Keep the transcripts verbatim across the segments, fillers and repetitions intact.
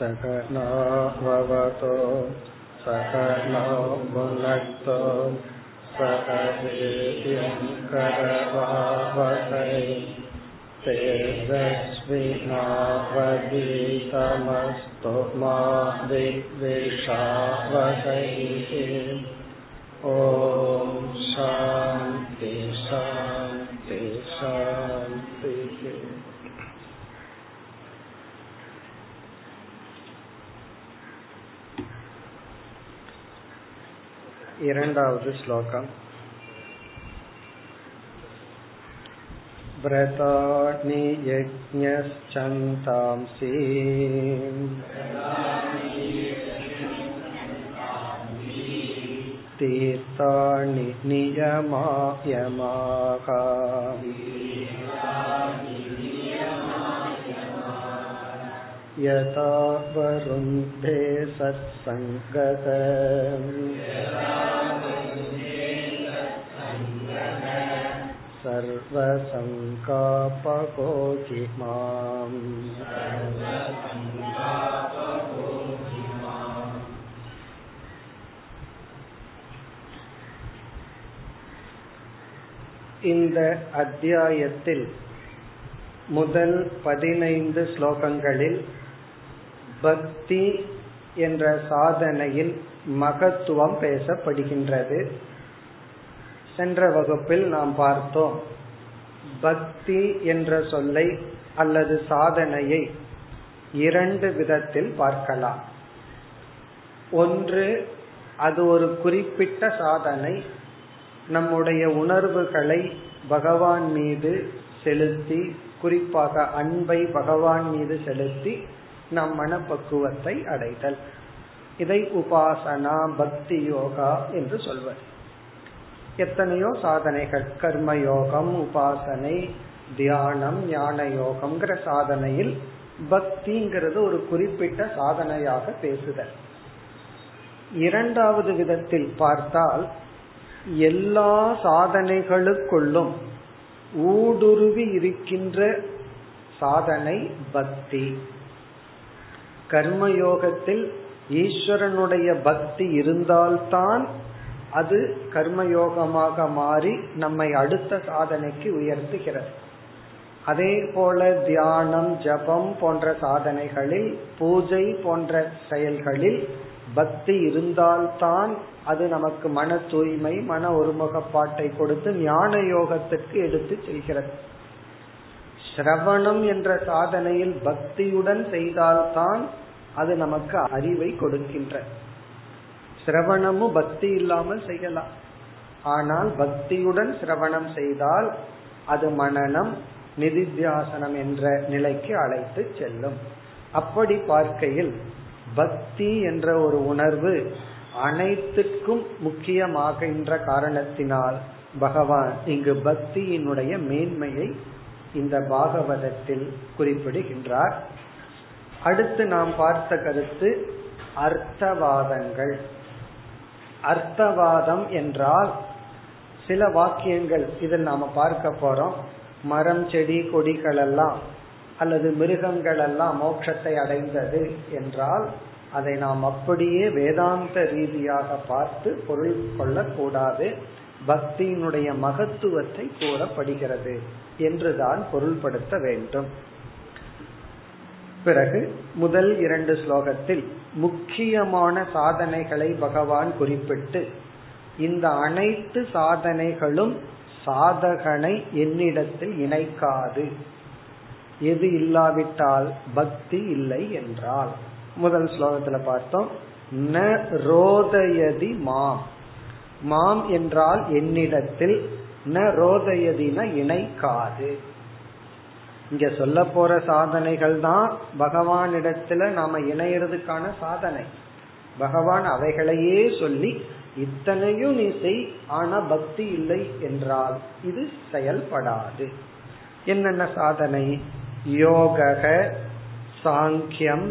சகனோ பவது சகனோ புனக்து சக வீர்யம் கரவாவஹை தேஜஸ்வி நாவதீதமஸ்து மா வித்விஷாவஹை. ஓம் சாந்தி சாந்தி சாந்தி. இரண்டாவது ஸ்லோகம். வ்ரதாணி யஜ்ஞாம்சி தீர்த்தாணி நியமாயமாக யதா வருந்தே சத்சங்கக சர்வ சங்காபகோகி மாம். இந்த அத்தியாயத்தில் முதல் பதினைந்து ஸ்லோகங்களில் பக்தி என்ற சாதனையில் மகத்துவம் பேசப்படுகின்றது. சென்ற வகுப்பில் நாம் பார்த்தோம், பக்தி என்ற சொல்லை அல்லது சாதனையை இரண்டு விதத்தில் பார்க்கலாம். ஒன்று, அது ஒரு குறிப்பிட்ட சாதனை, நம்முடைய உணர்வுகளை பகவான் மீது செலுத்தி, குறிப்பாக அன்பை பகவான் மீது செலுத்தி நம் மனப்பக்குவத்தை அடைதல். இதை உபாசனா, பக்தி யோகா என்று சொல்வது. எத்தனையோ சாதனைகள், கர்ம யோகம், உபாசனை, தியானம், ஞான யோகம்ங்கிற சாதனையில் பக்திங்கிறது ஒரு குறிப்பிட்ட சாதனையாக பேசுதல். இரண்டாவது விதத்தில் பார்த்தால், எல்லா சாதனைகளுக்குள்ளும் ஊடுருவி இருக்கின்ற சாதனை பக்தி. கர்மயோகத்தில் ஈஸ்வரனுடைய பக்தி இருந்தால்தான் அது கர்மயோகமாக மாறி நம்மை அடுத்த சாதனைக்கு உயர்த்துகிறது. அதே போல தியானம், ஜபம் போன்ற சாதனைகளில், பூஜை போன்ற செயல்களில் பக்தி இருந்தால்தான் அது நமக்கு மன தூய்மை, மன ஒருமுகப்பாட்டை கொடுத்து ஞான யோகத்துக்கு எடுத்து செல்கிறது. சிரவணம் என்ற சாதனையில் பக்தியுடன் செய்தால்தான் அது நமக்கு அறிவை கொடுக்கின்ற. சிரவணமும் பக்தி இல்லாமல் செய்யலாம், ஆனால் பக்தியுடன் சிரவணம் செய்தால் அது மனனம், நிதித்தியாசனம் என்ற நிலைக்கு அழைத்து செல்லும். அப்படி பார்க்கையில் பக்தி என்ற ஒரு உணர்வு அனைத்துக்கும் முக்கியமாக என்ற காரணத்தினால் பகவான் இங்கு பக்தியினுடைய மேன்மையை இந்த பாகவதத்தில் குறிப்பிடுகின்றார். அடுத்து நாம் பார்த்த கருத்து அர்த்தவாதங்கள். அர்த்தவாதம் என்றால் சில வாக்கியங்கள், இதில் நாம பார்க்க போறோம். மரம், செடி, கொடிகள் எல்லாம் அல்லது மிருகங்கள் எல்லாம் மோட்சத்தை அடைந்தது என்றால் அதை நாம் அப்படியே வேதாந்த ரீதியாக பார்த்து பொருள் கொள்ள கூடாது. பக்தியினுடைய மகத்துவத்தை கூறப்படுகிறது என்றுதான் பொருள்படுத்த வேண்டும். பிறகு முதல் இரண்டு ஸ்லோகத்தில் முக்கியமான சாதனைகளை பகவான் குறிப்பிட்டு, இந்த அனைத்து சாதனைகளும் சாதகனை என்னிடத்தில் இணைக்காது, எது இல்லாவிட்டால் பக்தி இல்லை என்றால். முதல் ஸ்லோகத்துல பார்த்தோம், ந ரோதயதி மாம். மாம் என்றால் என்னிடத்தில், ந ரோதயதினா இணைக்காது. இங்க சொல்ல போற சாதனைகள் தான் பகவானிடத்துல நாம இணையறதுக்கான சாதனை. பகவான் அவைகளையே சொல்லி, இத்தனையும் நீ செய், ஆனா பக்தி இல்லை என்றால் இது செயல்படாது. என்னென்ன சாதனை? யோக, சாங்கியம்,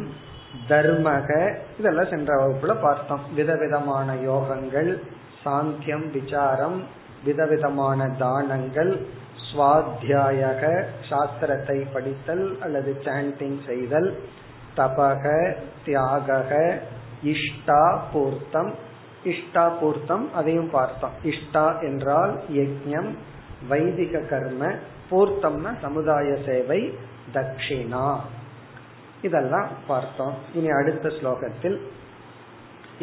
தர்மக, இதெல்லாம் சென்ற வகுப்புல பார்த்தோம். விதவிதமான யோகங்கள், சாங்கியம், விசாரம், விதவிதமான தானங்கள், சுவாத்தியாயக, சாஸ்திரத்தை படித்தல் அல்லது சாண்டிங் செய்தல், தபக தியாக இஷ்டா பூர்த்தம். இஷ்டா பூர்த்தம் அதையும் பார்த்தோம். இஷ்டா என்றால் யஜ்ஞம், வைதிக கர்ம, பூர்த்தம்னா சமுதாய சேவை, தட்சிணா, இதெல்லாம் பார்த்தோம். இனி அடுத்த ஸ்லோகத்தில்,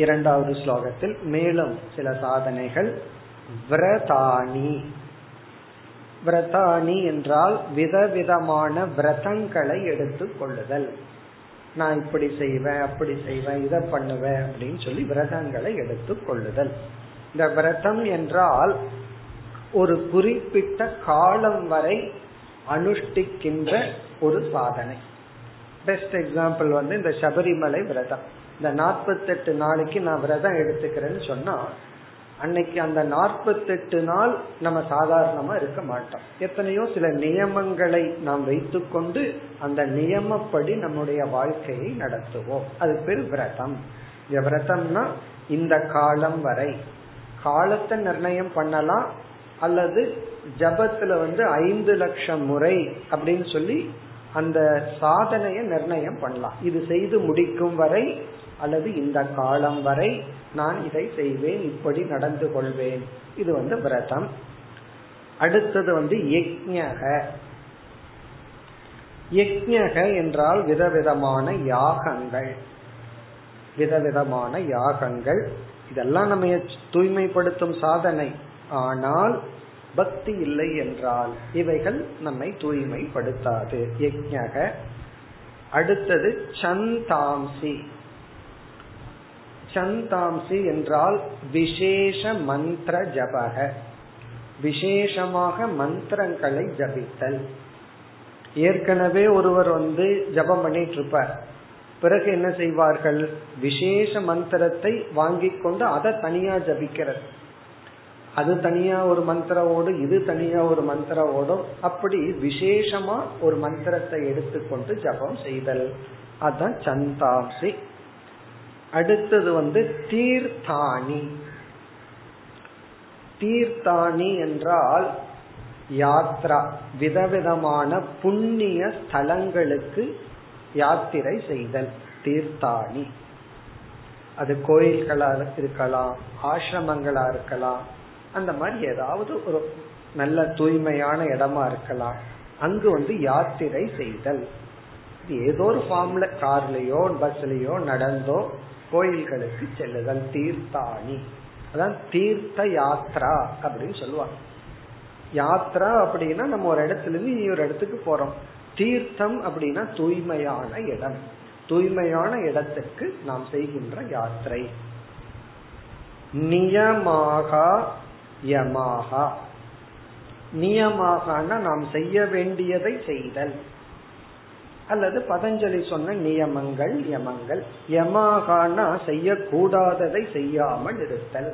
இரண்டாவது ஸ்லோகத்தில் மேலும் சில சாதனைகள். விரதாணி, விரதாணி என்றால் விதவிதமான விரதங்களை எடுத்து கொள்ளுதல். நான் இப்படி செய்வேன், அப்படி செய்வேன், இதை பண்ணுவேன் அப்படின்னு சொல்லி விரதங்களை எடுத்து கொள்ளுதல். இந்த விரதம் என்றால் ஒரு குறிப்பிட்ட காலம் வரை அனுஷ்டிக்கின்ற ஒரு சாதனை. பெஸ்ட் எக்ஸாம்பிள் வந்து இந்த சபரிமலை விரதம். இந்த நாற்பத்தெட்டு நாளைக்கு நான் விரதம் எடுத்துக்கிறேன்னு சொன்னா, அன்னைக்கு அந்த நாற்பத்தெட்டு நாள் நம்ம சாதாரணமா இருக்க மாட்டோம். எத்தனையோ சில நியமங்களை நாம் வைத்து கொண்டு அந்த நியமப்படி நம்முடைய வாழ்க்கையை நடத்துவோம். அது பேர் விரதம். இந்த விரதம்னா இந்த காலம் வரை, காலத்தை நிர்ணயம் பண்ணலாம். அல்லது ஜபத்துல வந்து ஐந்து லட்சம் முறை அப்படின்னு சொல்லி அந்த சாதனையை நிர்ணயம் பண்ணலாம். இது செய்து முடிக்கும் வரை அல்லது இந்த காலம் வரை நான் இதை செய்வேன், இப்படி நடந்து கொள்வேன். இது வந்து விரதம். அடுத்தது வந்து யக்ஞக. யக்ஞக என்றால் விதவிதமான யாகங்கள், விதவிதமான யாகங்கள். இதெல்லாம் நம்ம தூய்மைப்படுத்தும் சாதனை. ஆனால் பக்தி இல்லை என்றால் இவைகள் நம்மை தூய்மைப்படுத்தாது. யக்ஞக. அடுத்தது சந்தாம்சி. சந்தாம்சி என்றால் விசேஷ மந்திர ஜபக, விசேஷமாக மந்திரங்களை ஜபித்தல். ஏற்கனவே ஒருவர் வந்து ஜபம் பண்ணிட்டு இருப்பார், பிறகு என்ன செய்வார்கள், விசேஷ மந்திரத்தை வாங்கி கொண்டு அதை தனியா ஜபிக்கிறது. அது தனியா ஒரு மந்திர ஓடும், இது தனியா ஒரு மந்திர ஓடும். அப்படி விசேஷமா ஒரு மந்திரத்தை எடுத்துக்கொண்டு ஜபம் செய்தல், அதுதான் சந்தாம்சி. அடுத்தது வந்து தீர்த்தாணி. தீர்த்தாணி என்றால் யாத்ரா, விதவிதமான புண்ணிய ஸ்தலங்களுக்கு யாத்திரை செய்தல், தீர்த்தாணி. அது கோயில்களா இருக்கலாம், ஆசிரமங்களா இருக்கலாம், அந்த மாதிரி ஏதாவது ஒரு நல்ல தூய்மையான இடமா இருக்கலாம், அங்கு வந்து யாத்திரை செய்தல். ஏதோ ஒரு ஃபார்ம்ல, கார்லயோ பஸ்லயோ நடந்தோ கோயில்களுக்கு செல்லுதல், தீர்த்தாணி. அதான் தீர்த்த யாத்ரா அப்படின்னு சொல்லுவாங்க. யாத்ரா அப்படின்னா நம்ம ஒரு இடத்துல இருந்து இனி ஒரு இடத்துக்கு போறோம். தீர்த்தம் அப்படின்னா தூய்மையான இடம், தூய்மையான இடத்துக்கு நாம் செய்கின்ற யாத்திரை. நியமாகா யமாகா, நியமாகனா நாம் செய்ய வேண்டியதை செய்தல். அல்லது பதஞ்சலி சொன்ன நியமங்கள், யமங்கள். யமாகனா செய்யக்கூடாததை செய்யாமல் இருத்தல்.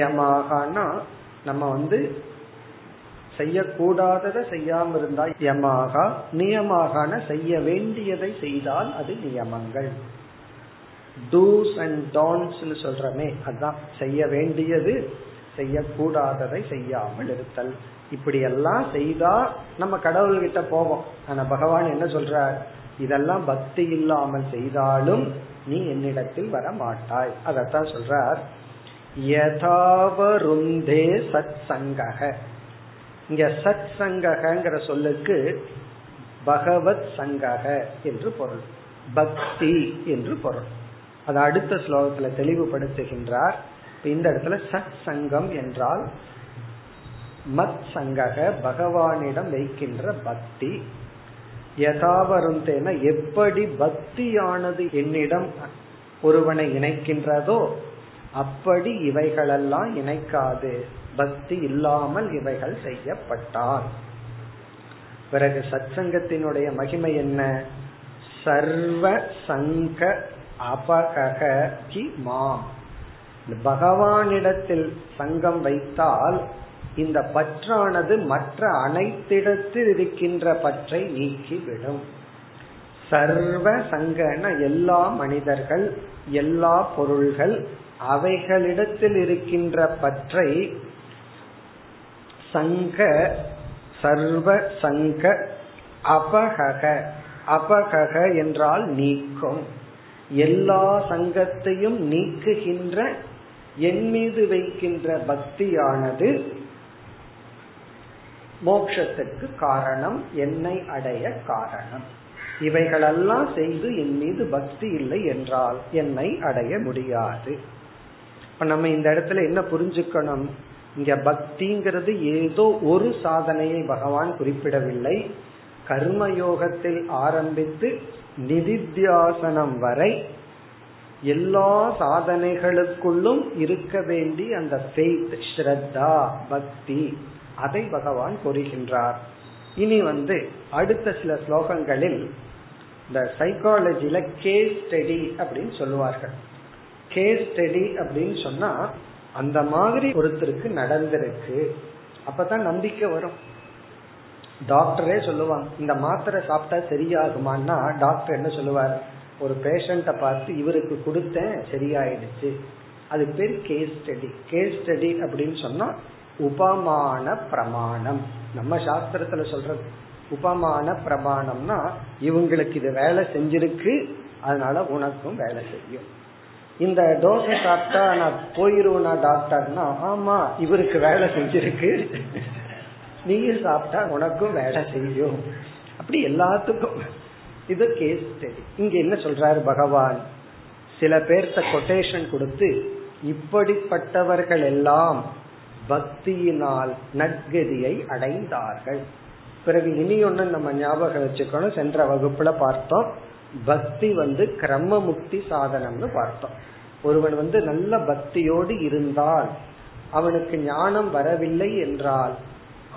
யமாகனா நம்ம வந்து செய்யக்கூடாததை செய்யாமல் இருந்தால் யமாகா, நியமாகனா செய்ய வேண்டியதை செய்தால் அது நியமங்கள். Do's and don'ts னு சொல்றமே, அதான் செய்ய வேண்டியது, செய்யக்கூடாததை செய்யாமல் இருத்தல். இப்படி எல்லாம் செய்தா நம்ம கடவுள்கிட்ட போவோம். ஆனா பகவான் என்ன சொல்றார், இதெல்லாம் பக்தி இல்லாமல் செய்தாலும் நீ என்னிடத்தில் வர மாட்டாய். அதத்தான் சொல்றார், யதாவருந்தே சத் சங்கஹ. இங்க சத் சங்கஹங்கிற சொல்லுக்கு பகவத் சங்கஹ என்று பொருள், பக்தி என்று பொருள். அது அடுத்த ஸ்லோகத்துல தெளிவுபடுத்துகின்றார். இந்த இடத்துல சத் சங்கம் என்றால் மத் சங்கக, பகவானிடம் வைக்கின்ற பக்தி. யதாவருந்தேன எப்படி பக்தியானது என்னிடம் ஒருவனை இணைக்கின்றதோ அப்படி இவைகளெல்லாம் இணைக்காது, பக்தி இல்லாமல் இவைகள் செய்யப்பட்டால். பிறகு சத் சங்கத்தினுடைய மகிமை என்ன, சர்வ சங்க அபகக கி மாம். பகவானிடத்தில் சங்கம் வைத்தால் இந்த பற்றானது மற்ற அனைத்திடத்தில் இருக்கின்ற பற்றை நீக்கிவிடும். சர்வ சங்கன எல்லா மனிதர்கள், எல்லா பொருள்கள், அவைகளிடத்தில் இருக்கின்ற பற்றை சங்க, சர்வ சங்க அபகக அபகக என்றால் நீக்கும், எல்லா சங்கத்தையும் நீக்குகின்ற என் மீது வைக்கின்ற பக்தியானது மோட்சத்துக்கு காரணம், என்னை அடைய காரணம். இவைகளெல்லாம் செய்து என் மீது பக்தி இல்லை என்றால் என்னை அடைய முடியாது. இப்ப நம்ம இந்த இடத்துல என்ன புரிஞ்சுக்கணும், இங்க பக்திங்கிறது ஏதோ ஒரு சாதனையை பகவான் குறிப்பிடவில்லை. கர்மயோகத்தில் ஆரம்பித்து நிதித்தியாசனம் வரை எல்லா சாதனைகளுக்குள்ளும் இருக்க வேண்டிய அந்த ஃபெய்த், ஸ்ரத்தா, பக்தி, அதை பகவான் கூறுகின்றார். இனி வந்து அடுத்த சில ஸ்லோகங்களில் இந்த சைக்காலஜில கேஸ் ஸ்டடி அப்படின்னு சொல்லுவார்கள். கேஸ் ஸ்டடி அப்படின்னு சொன்னா அந்த மாதிரி ஒருத்தருக்கு நடந்திருக்கு, அப்பதான் நம்பிக்கை வரும். டாக்டரே சொல்லுவாங்க, இந்த மாத்திரை சாப்பிட்டா சரியாகுமான்னா டாக்டர் என்ன சொல்லுவார், ஒரு பேஷண்ட பார்த்து இவருக்கு கொடுத்தேன் சரியாயிடுச்சு, அது பேர் கேஸ் ஸ்டடி. கேஸ் ஸ்டடி அப்படின்னு சொன்னா உபமான பிரமாணம். நம்ம சாஸ்திரத்துல சொல்றது உபமான பிரமாணம்னா இவங்களுக்கு இது வேலை செஞ்சிருக்கு, அதனால உனக்கும் வேலை செய்யும். இந்த தோசை சாப்பிட்டா நான் போயிருவா டாக்டர்னா, ஆமா இவருக்கு வேலை செஞ்சிருக்கு, நீயும் சாப்பிட்டா உனக்கும் வேலை செய்யும், அப்படி எல்லாத்துக்கும். இது கேஸ் ஸ்டடி. இங்க என்ன சொல்றாரு பகவான், சில பேர்த்த கொட்டேஷன் கொடுத்து இப்படிப்பட்டவர்கள் எல்லாம் பக்தியினால் நற்கதியை அடைந்தார்கள். பிறகு இனி ஒன்னு நம்ம ஞாபகம் வச்சுக்கணும், சென்ற வகுப்புல பார்த்தோம், பக்தி வந்து கிரம முக்தி சாதனம்னு பார்த்தோம். ஒருவன் வந்து நல்ல பக்தியோடு இருந்தால், அவனுக்கு ஞானம் வரவில்லை என்றால்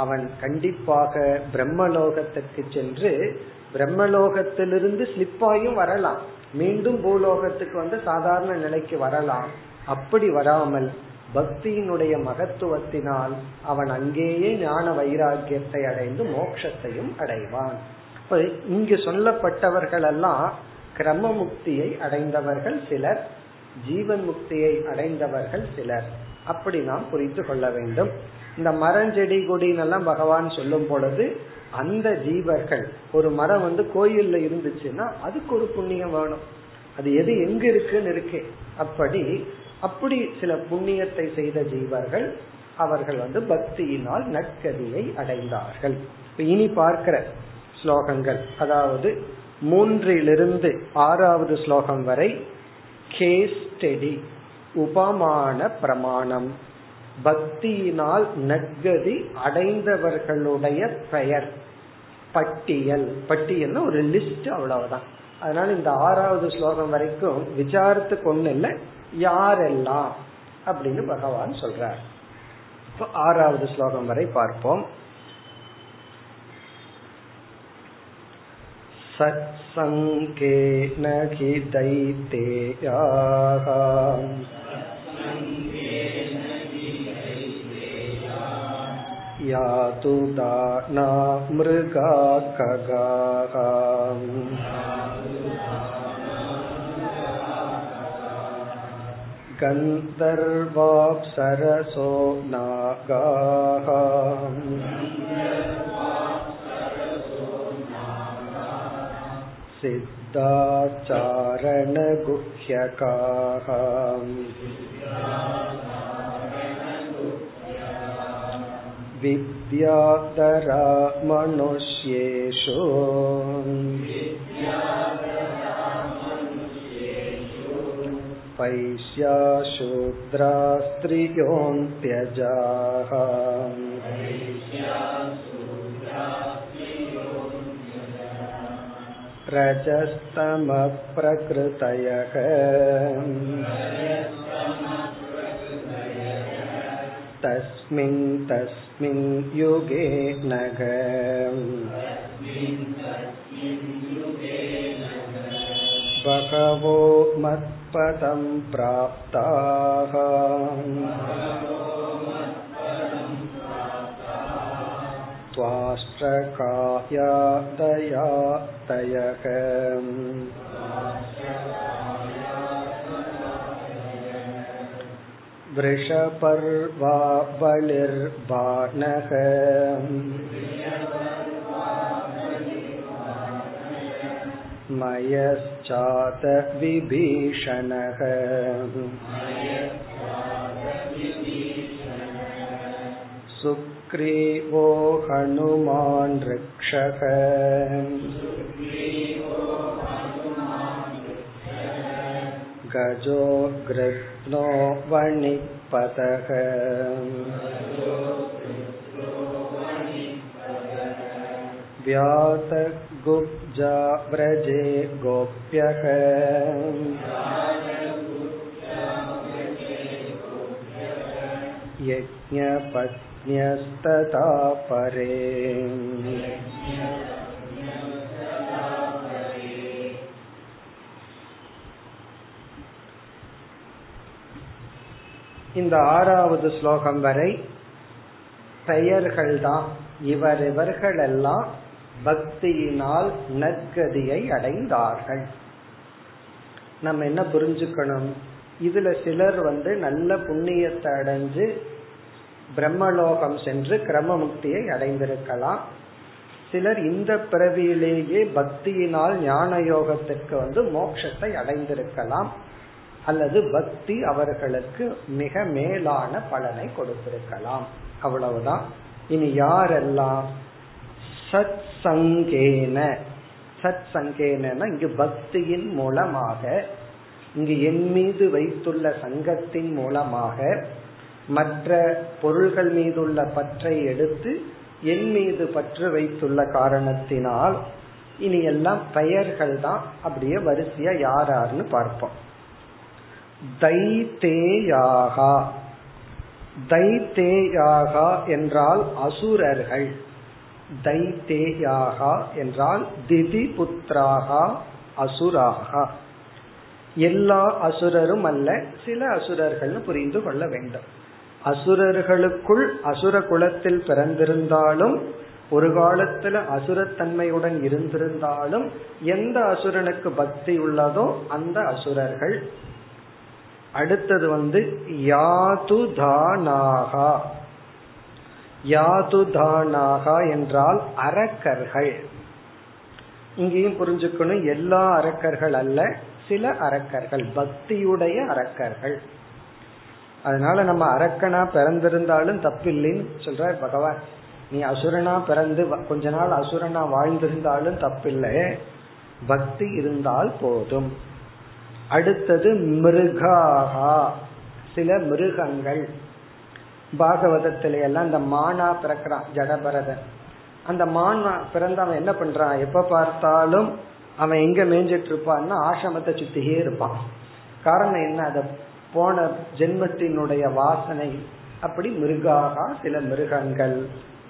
அவன் கண்டிப்பாக பிரம்மலோகத்திற்கு சென்று, பிரம்மலோகத்திலிருந்து ஸ்லிப்பாயும் வரலாம், மீண்டும் பூலோகத்துக்கு வந்து சாதாரண நிலைக்கு வரலாம். அப்படி வராமல் பக்தியினுடைய மகத்துவத்தினால் அவன் அங்கேயே ஞான வைராக்கியத்தை அடைந்து மோட்சத்தையும் அடைவான். இங்கு சொல்லப்பட்டவர்கள் எல்லாம் கிரம முக்தியை அடைந்தவர்கள் சிலர், ஜீவன் முக்தியை அடைந்தவர்கள் சிலர், அப்படி நாம் புரிந்து கொள்ள வேண்டும். இந்த மரஞ்செடி கொடினெல்லாம் பகவான் சொல்லும் பொழுது அந்த ஜீவர்கள், ஒரு மரம் வந்து கோயில்ல இருந்துச்சுன்னா அதுக்கு ஒரு புண்ணியம் வேணும், அது எது எங்க இருக்குன்னு இருக்கே, அப்படி அப்படி சில புண்ணியத்தை செய்த ஜீவர்கள் அவர்கள் வந்து பக்தியினால் நற்கதியை அடைந்தார்கள். இனி பார்க்கிற ஸ்லோகங்கள், அதாவது மூன்றிலிருந்து ஆறாவது ஸ்லோகம் வரை கேஸ் ஸ்டடி, உபமான பிரமாணம், பக்தியினால் நற்கதி அடைந்தவர்களுடைய பெயர் பட்டியல். பட்டியல்னா ஒரு லிஸ்ட், அவ்வளவுதான். அதனால இந்த ஆறாவது ஸ்லோகம் வரைக்கும் விசாரத்துக்கு ஒண்ணு இல்லை, யாரெல்லாம் அப்படின்னு பகவான் சொல்றார். இப்போ ஆறாவது ஸ்லோகம் வரை பார்ப்போம். சத்சங்கேன ஹிதைதேயாஹம் யாது தானாம்ருகாககாஹம் கந்தர்வாப்சரசோ நாகாஹம் சித்தாச்சாரண குஹ்யகாஹம் வித்யாதரா மனுஷ்யேஷு பைஷ்யா சூத்ரா ஸ்திரியோன்த்யஜாஹம் ரஜஸ்தம ப்ரக்ருதயஹ தஸ்மின் தஸ்மின் யுகே நக பகவோ மத் பதம் ப்ராப்தாஹ த்வாஸ்ட்ரகாயா தயாதயக வ்ருஷபர்வா பலிர்பாணக மயச்சாத விபீஷணஹ சுக்ரீவோ ஹனுமான் ரிக்ஷஹ கஜோ கிருத்னோ வணிப்பதஹ வியாத குப்ஜா வ்ரஜே கோப்யஹ யக்ஞ பத்ன்யஸ்ததா பரே. இந்த ஆறாவது ஸ்லோகம் வரை பெயர்கள் தான். இவர் இவர்களெல்லாம் பக்தியினால் நற்கதியை அடைந்தார்கள். நம்ம என்ன புரிஞ்சுக்கணும், இதுல சிலர் வந்து நல்ல புண்ணியத்தை அடைஞ்சு பிரம்மலோகம் சென்று கிரமமுக்தியை அடைந்திருக்கலாம். சிலர் இந்த பிறவியிலேயே பக்தியினால் ஞான யோகத்திற்கு வந்து மோட்சத்தை அடைந்திருக்கலாம், அல்லது பக்தி அவர்களுக்கு மிக மேலான பலனை கொடுத்திருக்கலாம். அவ்வளவுதான். இனி யாரெல்லாம் சத் சங்கேன, சத் சங்கேன இங்கு பக்தியின் மூலமாக, இங்கு என் மீது வைத்துள்ள சங்கத்தின் மூலமாக, மற்ற பொருள்கள் மீதுள்ள பற்றை எடுத்து என் மீது பற்று வைத்துள்ள காரணத்தினால், இனி எல்லாம் பெயர்கள் தான், அப்படியே வரிசையா யாராருன்னு பார்ப்போம். தைத்தேயாகா, தைத்தேயாகா என்றால் அசுரர்கள், தைத்தேயாகா என்றால் திதிபுத்ராகா அசுராகா. எல்லா அசுரரும் அல்ல, சில அசுரர்கள் புரிந்து கொள்ள வேண்டும். அசுரர்களுக்குள் அசுர குலத்தில் பிறந்திருந்தாலும், ஒரு காலத்துல அசுரத்தன்மையுடன் இருந்திருந்தாலும், எந்த அசுரனுக்கு பக்தி உள்ளதோ அந்த அசுரர்கள். அடுத்தது வந்து யாது தானாகா, யாது தானாகா என்றால் அரக்கர்கள். இங்கேயும் புரிஞ்சுக்கணும், எல்லா அரக்கர்கள் அல்ல, சில அரக்கர்கள், பக்தியுடைய அரக்கர்கள். அதனால நம்ம அரக்கனா பிறந்திருந்தாலும் தப்பில்லைன்னு சொல்ற பகவான். நீ அசுரனா பிறந்து கொஞ்ச நாள் அசுரனா வாழ்ந்திருந்தாலும் தப்பில்லை, பக்தி இருந்தால் போதும். அடுத்தது மிருகாகா, சில மிருகங்கள். பாகவதத்தில எல்லாம் இந்த மானா பிறக்கிறான் ஜடபரதன். அந்த மானா பிறந்த அவன் என்ன பண்றான், எப்ப பார்த்தாலும் அவன் எங்க மேய்ஞ்சிட்டு இருப்பான்னா ஆசிரமத்தை சுத்தியே இருப்பான். காரணம் என்ன, அத போன ஜென்மத்தினுடைய வாசனை. அப்படி மிருகாகா சில மிருகங்கள்.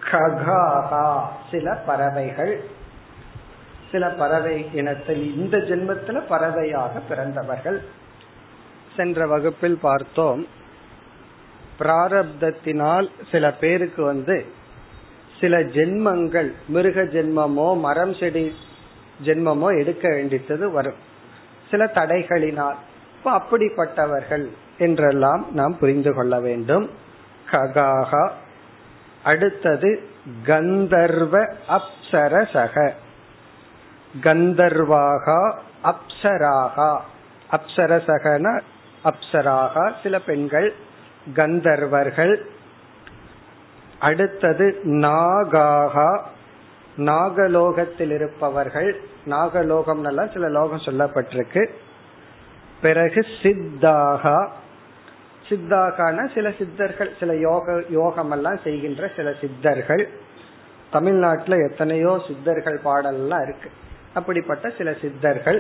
ககாகா சில பறவைகள், சில பறவை இனத்தில் இந்த ஜென்மத்தில பறவையாக பிறந்தவர்கள். சென்ற வகுப்பில் பார்த்தோம், பிராரப்தத்தினால் சில பேருக்கு வந்து சில ஜென்மங்கள், மிருக ஜென்மமோ மரம் செடி ஜென்மமோ எடுக்க வேண்டித்தது வரும் சில தடைகளினால். இப்போ அப்படிப்பட்டவர்கள் என்றெல்லாம் நாம் புரிந்து கொள்ள வேண்டும். ககாகா. அடுத்தது கந்தர்வ அப்சரசக, கந்தர்வாகா அப்சராகா. அப்சரசகன அப்சராகா சில பெண்கள், கந்தர்வர்கள். அடுத்தது நாகாகா, நாகலோகத்தில் இருப்பவர்கள். நாகலோகம் நல்லா சில லோகம் சொல்லப்பட்டிருக்கு. பிறகு சித்தாகா, சித்தாகான சில சித்தர்கள், சில யோக யோகமெல்லாம் செய்கின்ற சில சித்தர்கள். தமிழ்நாட்டுல எத்தனையோ சித்தர்கள் பாடல்லாம் இருக்கு. அப்படிப்பட்ட சில சித்தர்கள்.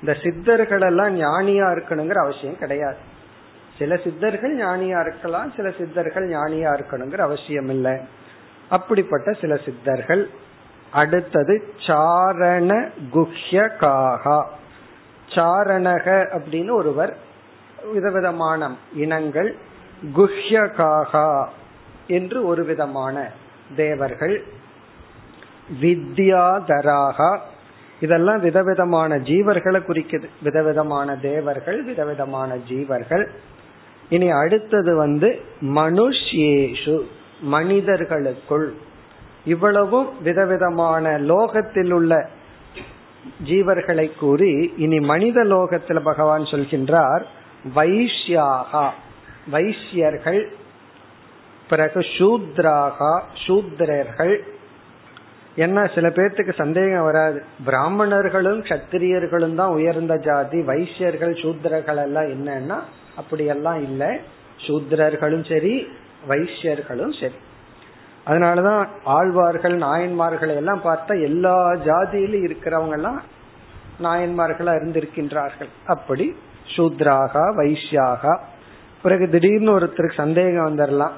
இந்த சித்தர்கள் எல்லாம் ஞானியா இருக்கணுங்கிற அவசியம் கிடையாது. சில சித்தர்கள் ஞானியா இருக்கலாம், சில சித்தர்கள் ஞானியா இருக்கணுங்கிற அவசியம் இல்லை. அப்படிப்பட்ட சில சித்தர்கள். அடுத்தது சாரண குஹ்யகாஹா, சாரணக அப்படின்னு ஒருவர், விதவிதமான இனங்கள். குஹ்யகாஹா என்று ஒரு விதமான தேவர்கள். வித்யாதராகா, இதெல்லாம் விதவிதமான ஜீவர்களை குறிக்குது. விதவிதமான தேவர்கள், விதவிதமான ஜீவர்கள். இனி அடுத்தது வந்து மனுஷ்யேஷு, மனிதர்களுக்குள். இவ்வளவும் விதவிதமான லோகத்தில் உள்ள ஜீவர்களை கூறி இனி மனித லோகத்துல பகவான் சொல்கின்றார் வைஷ்யாகா வைஷ்யர்கள், பிறகு சூத்ராகா சூத்ரர்கள். என்ன சில பேர்த்துக்கு சந்தேகம் வராது, பிராமணர்களும் கத்திரியர்களும் தான் உயர்ந்த ஜாதி, வைஷ்யர்கள் சூத்ரர்கள் எல்லாம் என்னன்னா அப்படியெல்லாம் இல்லை, சூத்ரர்களும் சரி வைஷ்யர்களும் சரி. அதனாலதான் ஆழ்வார்கள் நாயன்மார்களை எல்லாம் பார்த்தா எல்லா ஜாதியிலும் இருக்கிறவங்க எல்லாம் நாயன்மார்களா இருந்திருக்கின்றார்கள். அப்படி சூத்ராகா வைஷ்யாக. பிறகு திடீர்னு ஒருத்தருக்கு சந்தேகம் வந்துடலாம்,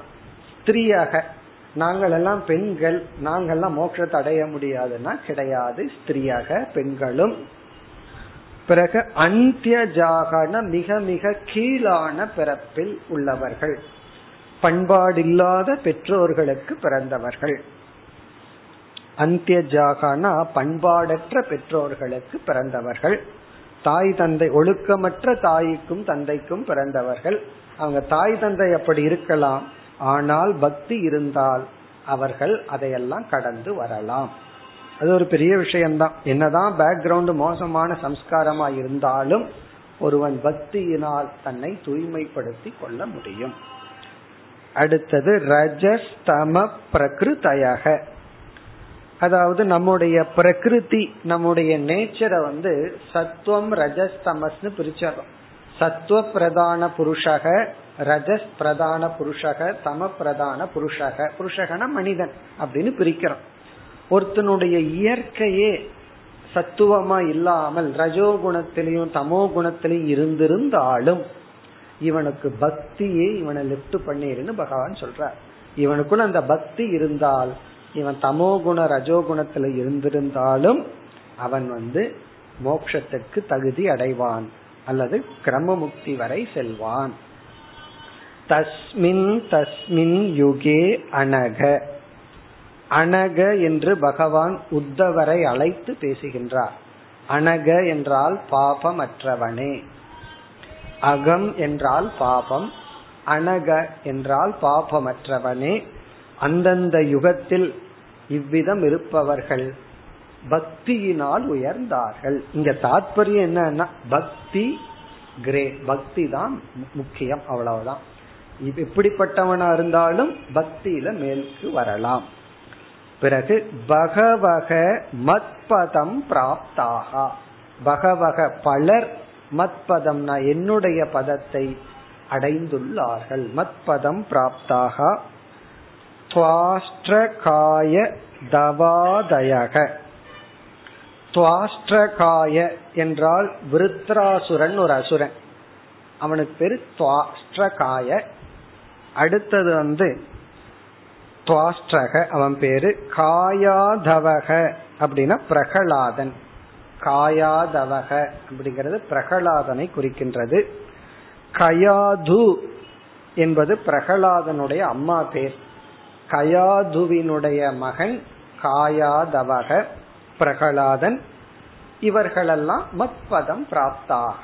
ஸ்திரீயாக நாங்கள் எல்லாம் பெண்கள், நாங்கள்லாம் மோட்சத்தை அடைய முடியாதுன்னா கிடையாது, ஸ்திரீயாக பெண்களும். பிறகு அந்திய ஜாகன மிக மிக கீழான பிறப்பில் உள்ளவர்கள், பண்பாடில்லாத பெற்றோர்களுக்கு பிறந்தவர்கள். அந்திய ஜாகனா பண்பாடற்ற பெற்றோர்களுக்கு பிறந்தவர்கள், தாய் தந்தை ஒழுக்கமற்ற தாய்க்கும் தந்தைக்கும் பிறந்தவர்கள். அவங்க தாய் தந்தை அப்படி இருக்கலாம், ஆனால் பக்தி இருந்தால் அவர்கள் அதையெல்லாம் கடந்து வரலாம். அது ஒரு பெரிய விஷயம்தான். என்னதான் பேக்ரவுண்ட் மோசமான சம்ஸ்காரமா இருந்தாலும் ஒருவன் பக்தியினால் தன்னை தூய்மைப்படுத்தி கொள்ள முடியும். அடுத்தது ரஜஸ்தம பிரகிருதயக, அதாவது நம்முடைய பிரகிருதி, நம்முடைய நேச்சரை வந்து சத்துவம் ரஜஸ்தமஸ்னு பிரிச்சோம். சத்துவ பிரதான புருஷக, ரஜஸ் பிரதான புருஷக, தம பிரதான புருஷக. புருஷகன மனிதன் அப்படின்னு பிரிக்கிறோம். ஒருத்தனுடைய இயற்கையே சத்துவமா இல்லாமல் ரஜோ குணத்திலையும் தமோ குணத்திலையும் இருந்திருந்தாலும் இவனுக்கு பக்தியே இவனை லிப்ட் பண்ணிருன்னு பகவான் சொல்றார். இவனுக்குள்ள அந்த பக்தி இருந்தால், இவன் தமோ குண ரஜோ குணத்துல இருந்திருந்தாலும் அவன் வந்து மோட்சத்துக்கு தகுதி அடைவான் அல்லது கிரமமுக்தி வரை செல்வான். தஸ்மின் தஸ்மின் யுகே அனக, அனக என்று பகவான் உத்தவரை அழைத்து பேசுகின்றார். அனக என்றால் பாபமற்றவனே, அகம் என்றால் பாபம், அனக என்றால் பாபமற்றவனே. அந்தந்த யுகத்தில் இவ்விதம் இருப்பவர்கள் பக்தியினால் உயர்ந்தார்கள். இங்க தாற்பயம் என்னன்னா பக்தி கிரே, பக்தி தான் முக்கியம், அவ்வளவுதான். இப்படிப்பட்டவனா இருந்தாலும் பக்தியில மேலுக்கு வரலாம். பிறகு பகவக மத்பதம் பிராப்தாக, பகவக பலர், மத்பதம்னா என்னுடைய பதத்தை அடைந்துள்ளார்கள். மத்பதம் பிராப்தாக துவாஷ்டகாய தவாதயக, துவாஷ்டகாய என்றால் விருத்ராசுரன் ஒரு அசுரன், அவனுக்கு பேரு துவாஷ்டகாய. அடுத்தது வந்து துவாஷ்டக அவன் பேரு, காயாதவக அப்படின்னா பிரகலாதன். காயாதவக அப்படிங்கிறது பிரகலாதனை குறிக்கின்றது. கயாது என்பது பிரகலாதனுடைய அம்மா பேர். கயாதுவினுடைய மகன் காயாதவக பிரகலாதன். இவர்களெல்லாம் மத்பதம் பிராப்தாக.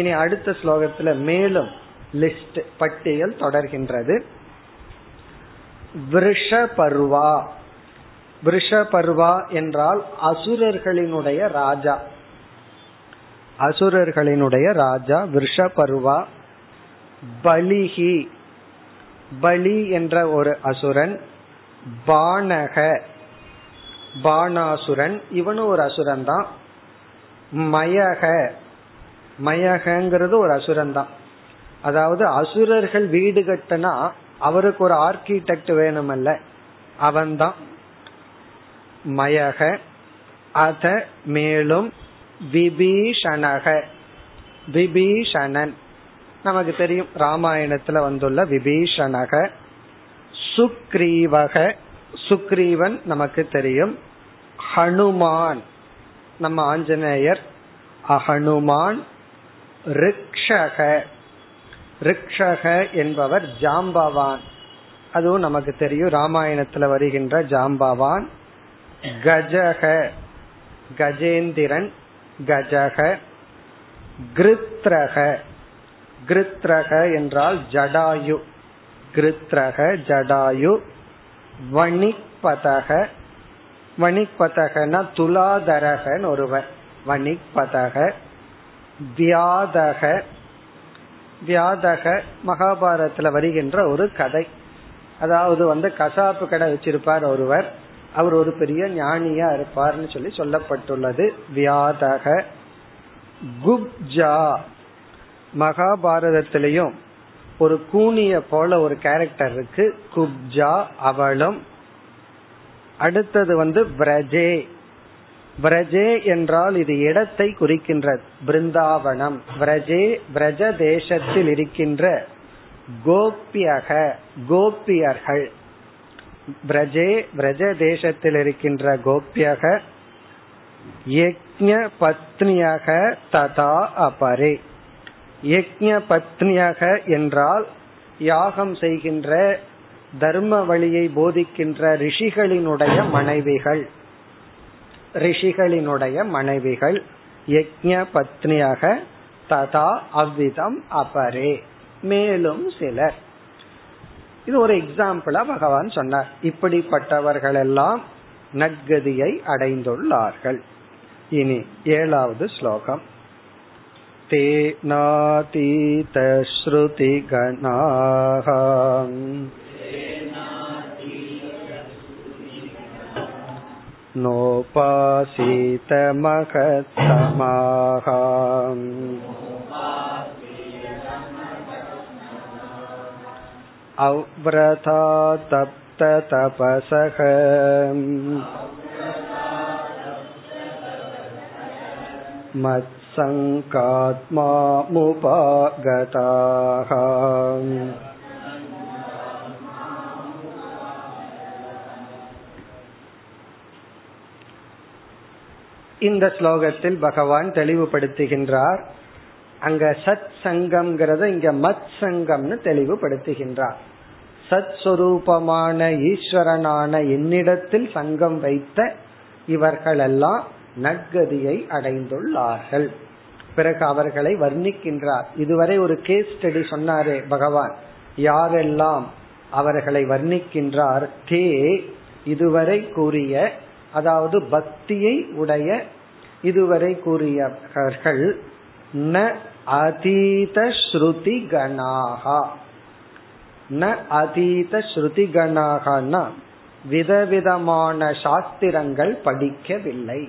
இனி அடுத்த ஸ்லோகத்துல மேலும் லிஸ்ட் பட்டியல் தொடர்கின்றது. விருஷபர்வா, விருஷபர்வா என்றால் அசுரர்களினுடைய ராஜா, அசுரர்களினுடைய ராஜா விருஷபர்வா. பலிஹி, பலி என்ற ஒரு அசுரன். பானக, பானாசுரன், இவனும் ஒரு அசுரன் தான். மயக, மயகங்கிறது ஒரு அசுரன் தான். அதாவது அசுரர்கள் வீடு கட்டினா அவருக்கு ஒரு ஆர்கிடெக்ட் வேணுமல்ல, அவன்தான் மயக. அத மேலும் விபீஷணக, விபீஷணன் நமக்கு தெரியும், ராமாயணத்துல வந்துள்ள விபீஷணக. சுக்ரீவக, சுக்ரீவன் நமக்கு தெரியும். ஹனுமான் நம்ம ஆஞ்சநேயர், அஹனுமான். ரிக்ஷக, ரிக்ஷக என்பவர் ஜாம்பவான், அதுவும் நமக்கு தெரியும், ராமாயணத்துல வருகின்ற ஜாம்பவான். கஜக, கஜேந்திரன், கஜக. கிருத்ரக, கிருத்ரக என்றால் ஜடாயு, கிருத்ரக ஜடாயு. வணிக்பதக, வணிக்பதகனா துலாதரகன் ஒருவன். வணிக்பதக வியாதக, வியாதக மகாபாரதத்துல வருகின்ற ஒரு கதை. அதாவது வந்து கசாப்பு கடை வச்சிருப்பார் ஒருவர், அவர் ஒரு பெரிய ஞானியா இருப்பார்னு சொல்லி சொல்லப்பட்டுள்ளது. வியாதக குப்ஜா, மகாபாரதத்திலையும் ஒரு கூனிய போல ஒரு கேரக்டர் இருக்கு குப்ஜா, அவளும். அடுத்தது வந்து பிரஜே, பிரஜே என்றால் இது இடத்தை குறிக்கின்றது, பிருந்தாவனம். பிரஜே பிரஜ தேசத்தில் இருக்கின்ற கோபியக, கோபியர்கள். பிரஜே பிரஜ தேசத்தில் இருக்கின்ற கோபியக யக்ஞ பத்னியக ததா அபரே. யக்ஞ பத்னியக என்றால் யாகம் செய்கின்ற, தர்ம வழியை போதிக்கின்ற ரிஷிகளினுடைய மனைவிகள், ரிஷிகளினுடைய மனைவிகள் யக்ஞ பத்னியாக ததா அவ்விதம் அபரே, மேலும் சிலர். இது ஒரு எக்ஸாம்பிளா பகவான் சொன்னார். இப்படிப்பட்டவர்கள் எல்லாம் நற்கதியை அடைந்துள்ளார்கள். இனி ஏழாவது ஸ்லோகம். தேநாதீத ஸ்ருதிகணாஹ நோபாசீத மகத்தமாக அவ்ரதா தப்த தபசக மத்சங்காத்மா முபாகதாக. இந்த ஸ்லோகத்தில் பகவான் தெளிவுபடுத்துகின்றார். அங்க சத் சங்கம்ங்கிறத இங்க மத் சங்கம்னு தெளிவுபடுத்துகின்றார். சத் சுரூபமான ஈஸ்வரனான என்னிடத்தில் சங்கம் வைத்த இவர்களெல்லாம் நற்கதியை அடைந்துள்ளார்கள். பிறகு அவர்களை வர்ணிக்கின்றார். இதுவரை ஒரு கேஸ் ஸ்டடி சொன்னாரே பகவான், யாரெல்லாம் அவர்களை வர்ணிக்கின்றார். தே இதுவரை கூறிய, அதாவது பக்தியை உடைய இதுவரை கூறியவர்கள். ந அதீத ஸ்ருதி கணாகா, ந அதீத ஸ்ருதி கணாகனா விதவிதமான சாஸ்திரங்கள் படிக்கவில்லை.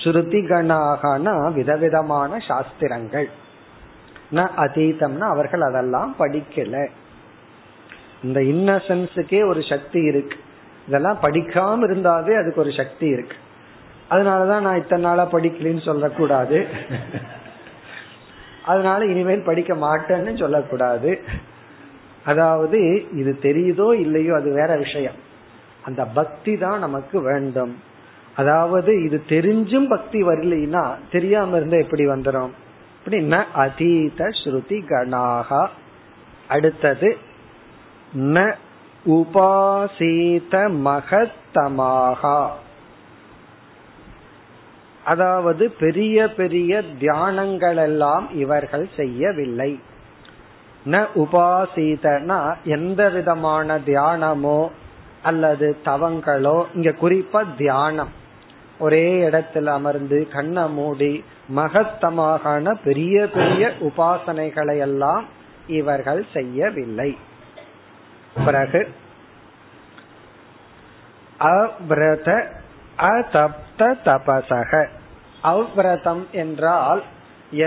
ஸ்ருதி கணாகனா விதவிதமான சாஸ்திரங்கள். ந அதீதம்னா அவர்கள் அதெல்லாம் படிக்கல. இந்த இன்னசென்ஸுக்கே ஒரு சக்தி இருக்கு. இதெல்லாம் படிக்காம இருந்தாவே அதுக்கு ஒரு சக்தி இருக்கு. அதனாலதான் நான் இத்தனை நாளா படிக்கலன்னு சொல்லக்கூடாது, அதனால இனிமேல் படிக்க மாட்டேன்னு சொல்லக்கூடாது. அதாவது இது தெரியுதோ இல்லையோ அது வேற விஷயம், அந்த பக்தி தான் நமக்கு வேண்டும். அதாவது இது தெரிஞ்சும் பக்தி வரலைன்னா தெரியாம இருந்தா எப்படி வந்துடும் அப்படின்னா அதீத ஸ்ருதி கணாகா. அடுத்தது ந உபாசீத மகத்தமாக, அதாவது பெரிய பெரிய தியானங்கள் எல்லாம் இவர்கள் செய்யவில்லை. ந உபாசீதனா எந்த விதமான தியானமோ அல்லது தவங்களோ, இங்க குறிப்பா தியானம், ஒரே இடத்துல அமர்ந்து கண்ண மூடி மகத்தமாக பெரிய பெரிய உபாசனைகளை எல்லாம் இவர்கள் செய்யவில்லை. பிறகு அவ்ரத அதப்த தபசக, அவ்ரதம் என்றால்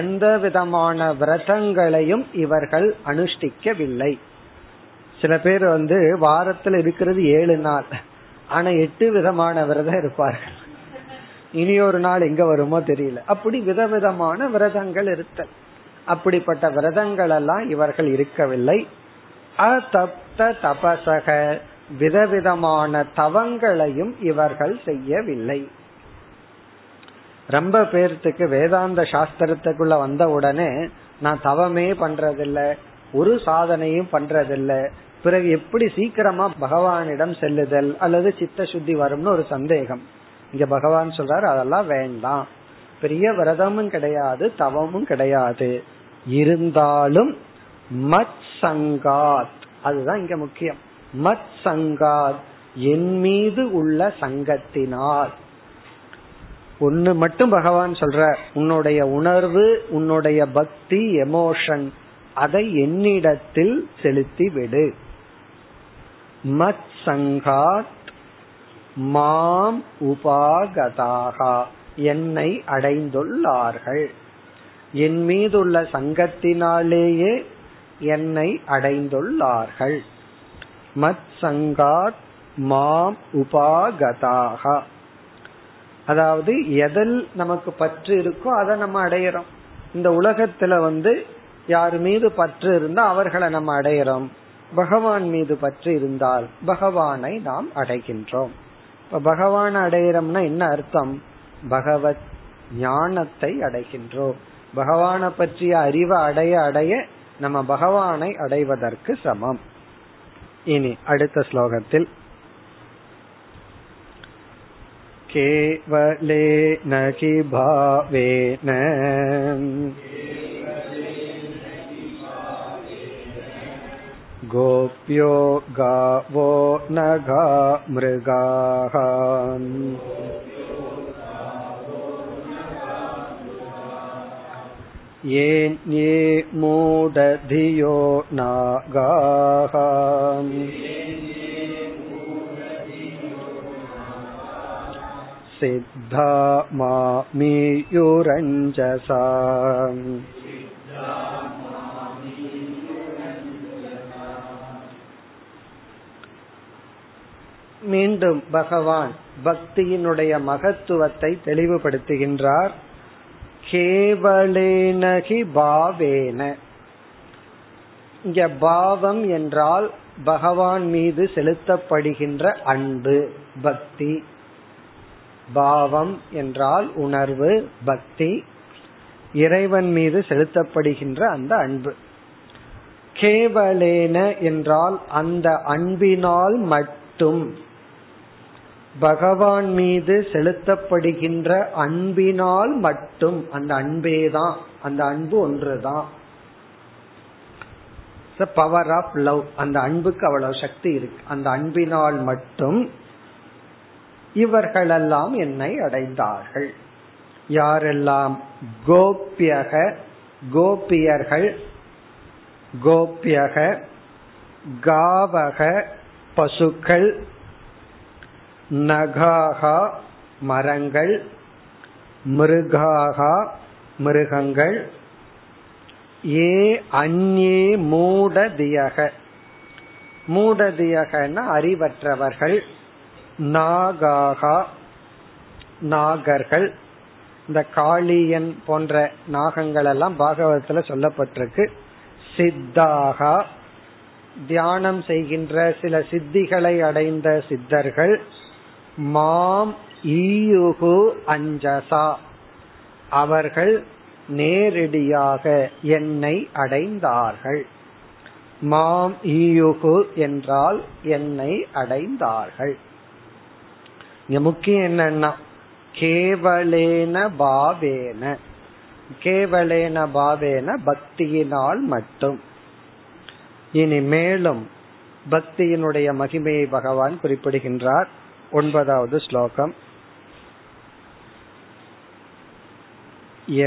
எந்த விதமான விரதங்களையும் இவர்கள் அனுஷ்டிக்கவில்லை. சில பேர் வந்து வாரத்துல இருக்கிறது ஏழு நாள், ஆனா எட்டு விதமான விரதம் இருப்பார்கள். இனி ஒரு நாள் எங்க வருமோ தெரியல. அப்படி விதவிதமான விரதங்கள் இருத்தல், அப்படிப்பட்ட விரதங்கள் எல்லாம் இவர்கள் இருக்கவில்லை. அதப்த தபசக விதவிதமான தவங்களையும் இவர்கள் செய்யவில்லை. ரொம்ப பேர்த்துக்கு வேதாந்த சாஸ்திரத்துக்குள்ள வந்த உடனே நான் தவமே பண்றதில்ல, ஒரு சாதனையும் பண்றதில்ல, பிறகு எப்படி சீக்கிரமா பகவானிடம் செல்லுதல் அல்லது சித்த சுத்தி வரும்னு ஒரு சந்தேகம். இங்க பகவான் சொல்றாரு அதெல்லாம் வேண்டாம். பெரிய விரதமும் கிடையாது, தவமும் கிடையாது. இருந்தாலும் மத் சங்காத், அதுதான் இங்க முக்கியம். மத் சங்காத் என் மீது உள்ள சங்கத்தினால். ஒன்னு மட்டும் பகவான் சொல்ற, உன்னுடைய உணர்வு, உன்னுடைய பக்தி, எமோஷன், அதை என்னிடத்தில் செலுத்தி விடு. மத் சங்காத் மாம் உபாகதாகா, என்னை அடைந்துள்ளார்கள், என் மீதுள்ள சங்கத்தினாலேயே என்னை அடைந்துள்ளார்கள். மத் சங்காத் மாம் உபாகதாகா, அதாவது எதில் நமக்கு பற்று இருக்கோ அதை நம்ம அடையறோம். இந்த உலகத்துல வந்து யார் மீது பற்று இருந்தா அவர்களை நம்ம அடையறோம், பகவான் மீது பற்று இருந்தால் பகவானை நாம் அடைகின்றோம். இப்ப பகவான் அடையறோம்னா என்ன அர்த்தம்? பகவத் ஞானத்தை அடைகின்றோம். பகவானை பற்றிய அறிவை அடைய அடைய நம்ம பகவானை அடைவதற்கு சமம். இனி அடுத்த ஸ்லோகத்தில் கேவலேன கி பாவேன கோப்யோ காவோ நகா மிருகாஹ ஏன்யே மூடதியோ நாகாஹ சித்தா மாமியுரஞ்சசா. மீண்டும் பகவான் பக்தியினுடைய மகத்துவத்தை தெளிவுபடுத்துகின்றார். கேவலேனகி பாவேன, இங்க பாவம் என்றால் பகவான் மீது செலுத்தப்படுகின்ற அன்பு, பக்தி. பாவம் என்றால் உணர்வு, பக்தி, இறைவன் மீது செலுத்தப்படுகின்ற அந்த அன்பு. கேவலேன என்றால் அந்த அன்பினால் மட்டும், பகவான் மீது செலுத்தப்படுகின்ற அன்பினால் மட்டும். அந்த அன்பேதான், அந்த அன்பு ஒன்றுதான். பவர் ஆஃப் லவ், அந்த அன்புக்கு அவ்வளவு சக்தி இருக்கு. அந்த அன்பினால் மட்டும் இவர்களெல்லாம் என்னை அடைந்தார்கள். யாரெல்லாம்? கோபியக, கோபியர்கள், கோபியக, காவக பசுக்கள், நகாகா மரங்கள், மிருகாகா மிருகங்கள், ஏ அந்யே மூடதியக, மூடதியகன அறிவற்றவர்கள், நாகாகா நாகர்கள். இந்த காளியன் போன்ற நாகங்கள் எல்லாம் பாகவதத்துல சொல்லப்பட்டிருக்கு. சித்தாகா, தியானம் செய்கின்ற சில சித்திகளை அடைந்த சித்தர்கள். மாம் ஈயுகு அஞ்சசா, அவர்கள் நேரடியாக என்னை அடைந்தார்கள். மாம் ஈயுகு என்றால் என்னை அடைந்தார்கள். இங்க முக்கியம் என்னன்னா கேவலேன பாவேன, கேவலேன பாவேன பக்தியினால் மட்டும். இனி மேலும் பக்தியினுடைய மகிமையை பகவான் குறிப்பிடுகின்றார். ஒன்பதாவது ஸ்லோகம்.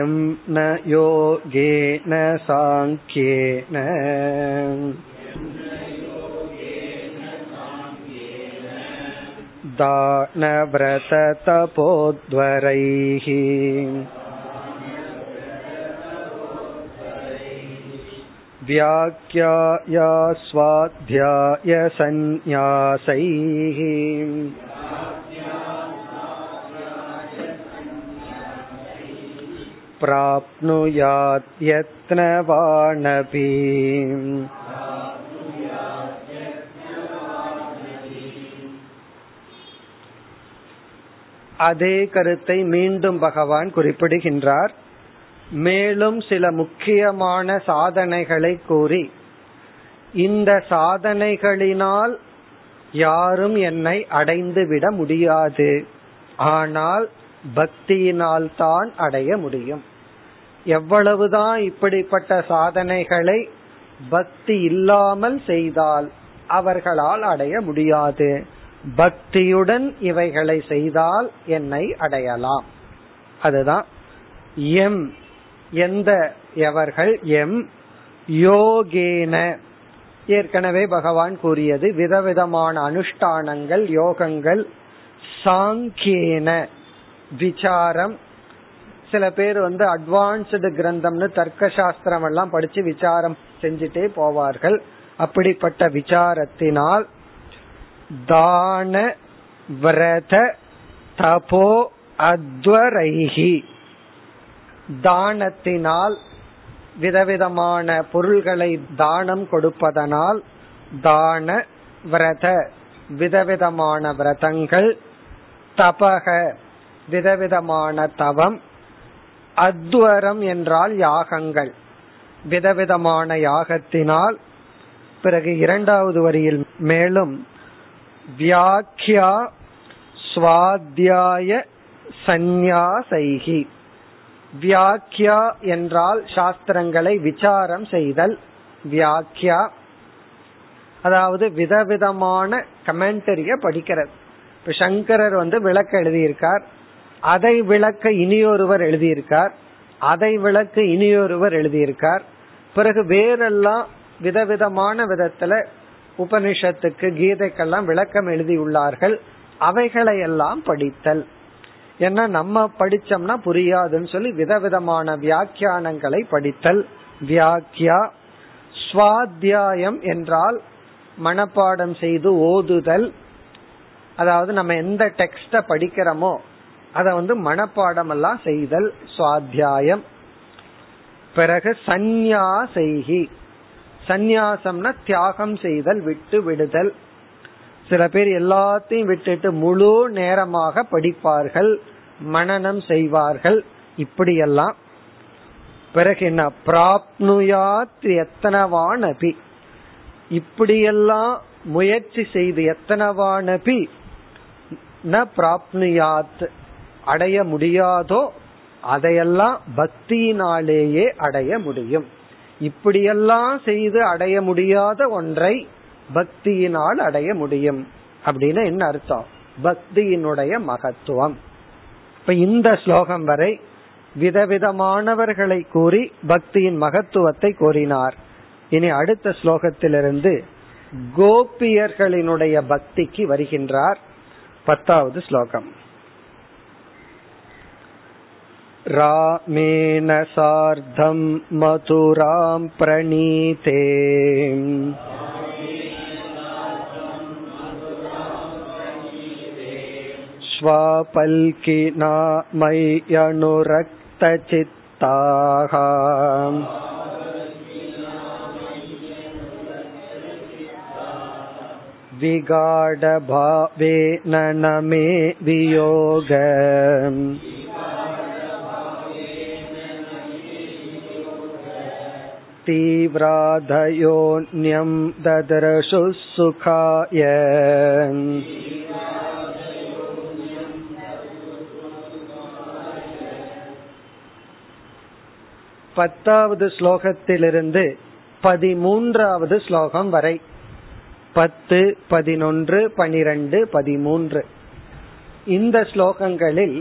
எம் ந யோகேன சாங்கியேன தான வ்ரத தபோத்வரைஹி வியாக்யாய ஸ்வாத்யாய சந்நியாசைஹி ப்ராப்னுயாத் யத்னவானபி. அதே கருத்தை மீண்டும் பகவான் குறிப்பிடுகின்றார். மேலும் சில முக்கியமான சாதனைகளை கூறி, இந்த சாதனைகளினால் யாரும் என்னை அடைந்துவிட முடியாது, ஆனால் பக்தியினால் தான் அடைய முடியும். எவ்வளவுதான் இப்படிப்பட்ட சாதனைகளை பக்தி இல்லாமல் செய்தால் அவர்களால் அடைய முடியாது, பக்தியுடன் இவைகளை செய்தால் என்னை அடையலாம். அதுதான் எம் எந்த எவர்கள் எம் யோகேன, ஏற்கனவே பகவான் கூறியது விதவிதமான அனுஷ்டானங்கள் யோகங்கள், சாங்கேன விசாரம். சில பேர் வந்து அட்வான்ஸ்டு கிரந்தம்னு தர்க்க சாஸ்திரம் எல்லாம் படிச்சு விசாரம் செஞ்சுட்டே போவார்கள். அப்படிப்பட்ட விசாரத்தினால் தான விரத தபோ அத்வரைஹி, தானத்தினால் விதவிதமான பொருள்களை தானம் கொடுப்பதனால், தான விரத விதவிதமான விரதங்கள், தபக விதவிதமான தவம், அத்வரம் என்றால் யாகங்கள், விதவிதமான யாகத்தினால். பிறகு இரண்டாவது வரியில் மேலும் வியாக்கியா ஸ்வாத்யாய சந்நியாசைஹி, வியாக்கியா என்றால் சாஸ்திரங்களை விசாரம் செய்தல், வியாக்கியா அதாவது விதவிதமான கமெண்டரிய படிக்கிறது. இப்ப சங்கரர் வந்து விளக்க எழுதியிருக்கார், அதை விளக்க இனியொருவர் எழுதியிருக்கார், அதை விளக்க இனியொருவர் எழுதியிருக்கார். பிறகு வேறெல்லாம் விதவிதமான விதத்துல உபனிஷத்துக்கு கீதைக்கெல்லாம் விளக்கம் எழுதியுள்ளார்கள். அவைகளையெல்லாம் படித்தல். ஏன்னா நம்ம படிச்சோம்னா புரியாதுன்னு சொல்லி விதவிதமான வியாக்கியானங்களை படித்தல், வியாக்கியா. ஸ்வாத்தியாயம் என்றால் மனப்பாடம் செய்து ஓதுதல். அதாவது நம்ம எந்த டெக்ஸ்ட படிக்கிறோமோ அதை வந்து மனப்பாடம் எல்லாம் செய்தல், சுவாத்தியாயம். பிறகு சந்நியாசைஹி, சந்நியாசம்னா தியாகம் செய்தல், விட்டு விடுதல். சில பேர் எல்லாத்தையும் விட்டுட்டு முழு நேரமாக படிப்பார்கள், மனனம் செய்வார்கள். இப்படியெல்லாம் பிறகு என்ன, பிராப்னுயாத் எத்தனவானபி, இப்படியெல்லாம் முயற்சி செய்து எத்தனவானபி ந பிராப்னுயாத், அடைய முடியாதோ அதையெல்லாம் பக்தியினாலேயே அடைய முடியும். இப்படியெல்லாம் செய்து அடைய முடியாத ஒன்றை பக்தியினால் அடைய முடியும். அப்படின்னு என்ன அர்த்தம், பக்தியினுடைய மகத்துவம். இப்ப இந்த ஸ்லோகம் வரை விதவிதமானவர்களை கூறி பக்தியின் மகத்துவத்தை கூறினார். இனி அடுத்த ஸ்லோகத்திலிருந்து கோபியர்களினுடைய பக்திக்கு வருகின்றார். பத்தாவது ஸ்லோகம். ராமேன சார்தம் மதுராம் பிரணீதே ஸ்வாபல்கினா மயனுரக்த சித்தாஹாம் விகாடபாவே நனமே வியோகம் தீவ்ராதயோன்யம் ததர்ஷு சுகாய. பத்தாவது ஸ்லோகத்திலிருந்து பதிமூன்றாவது ஸ்லோகம் வரை, பத்து, பதினொன்று, பனிரெண்டு, பதிமூன்று, இந்த ஸ்லோகங்களில்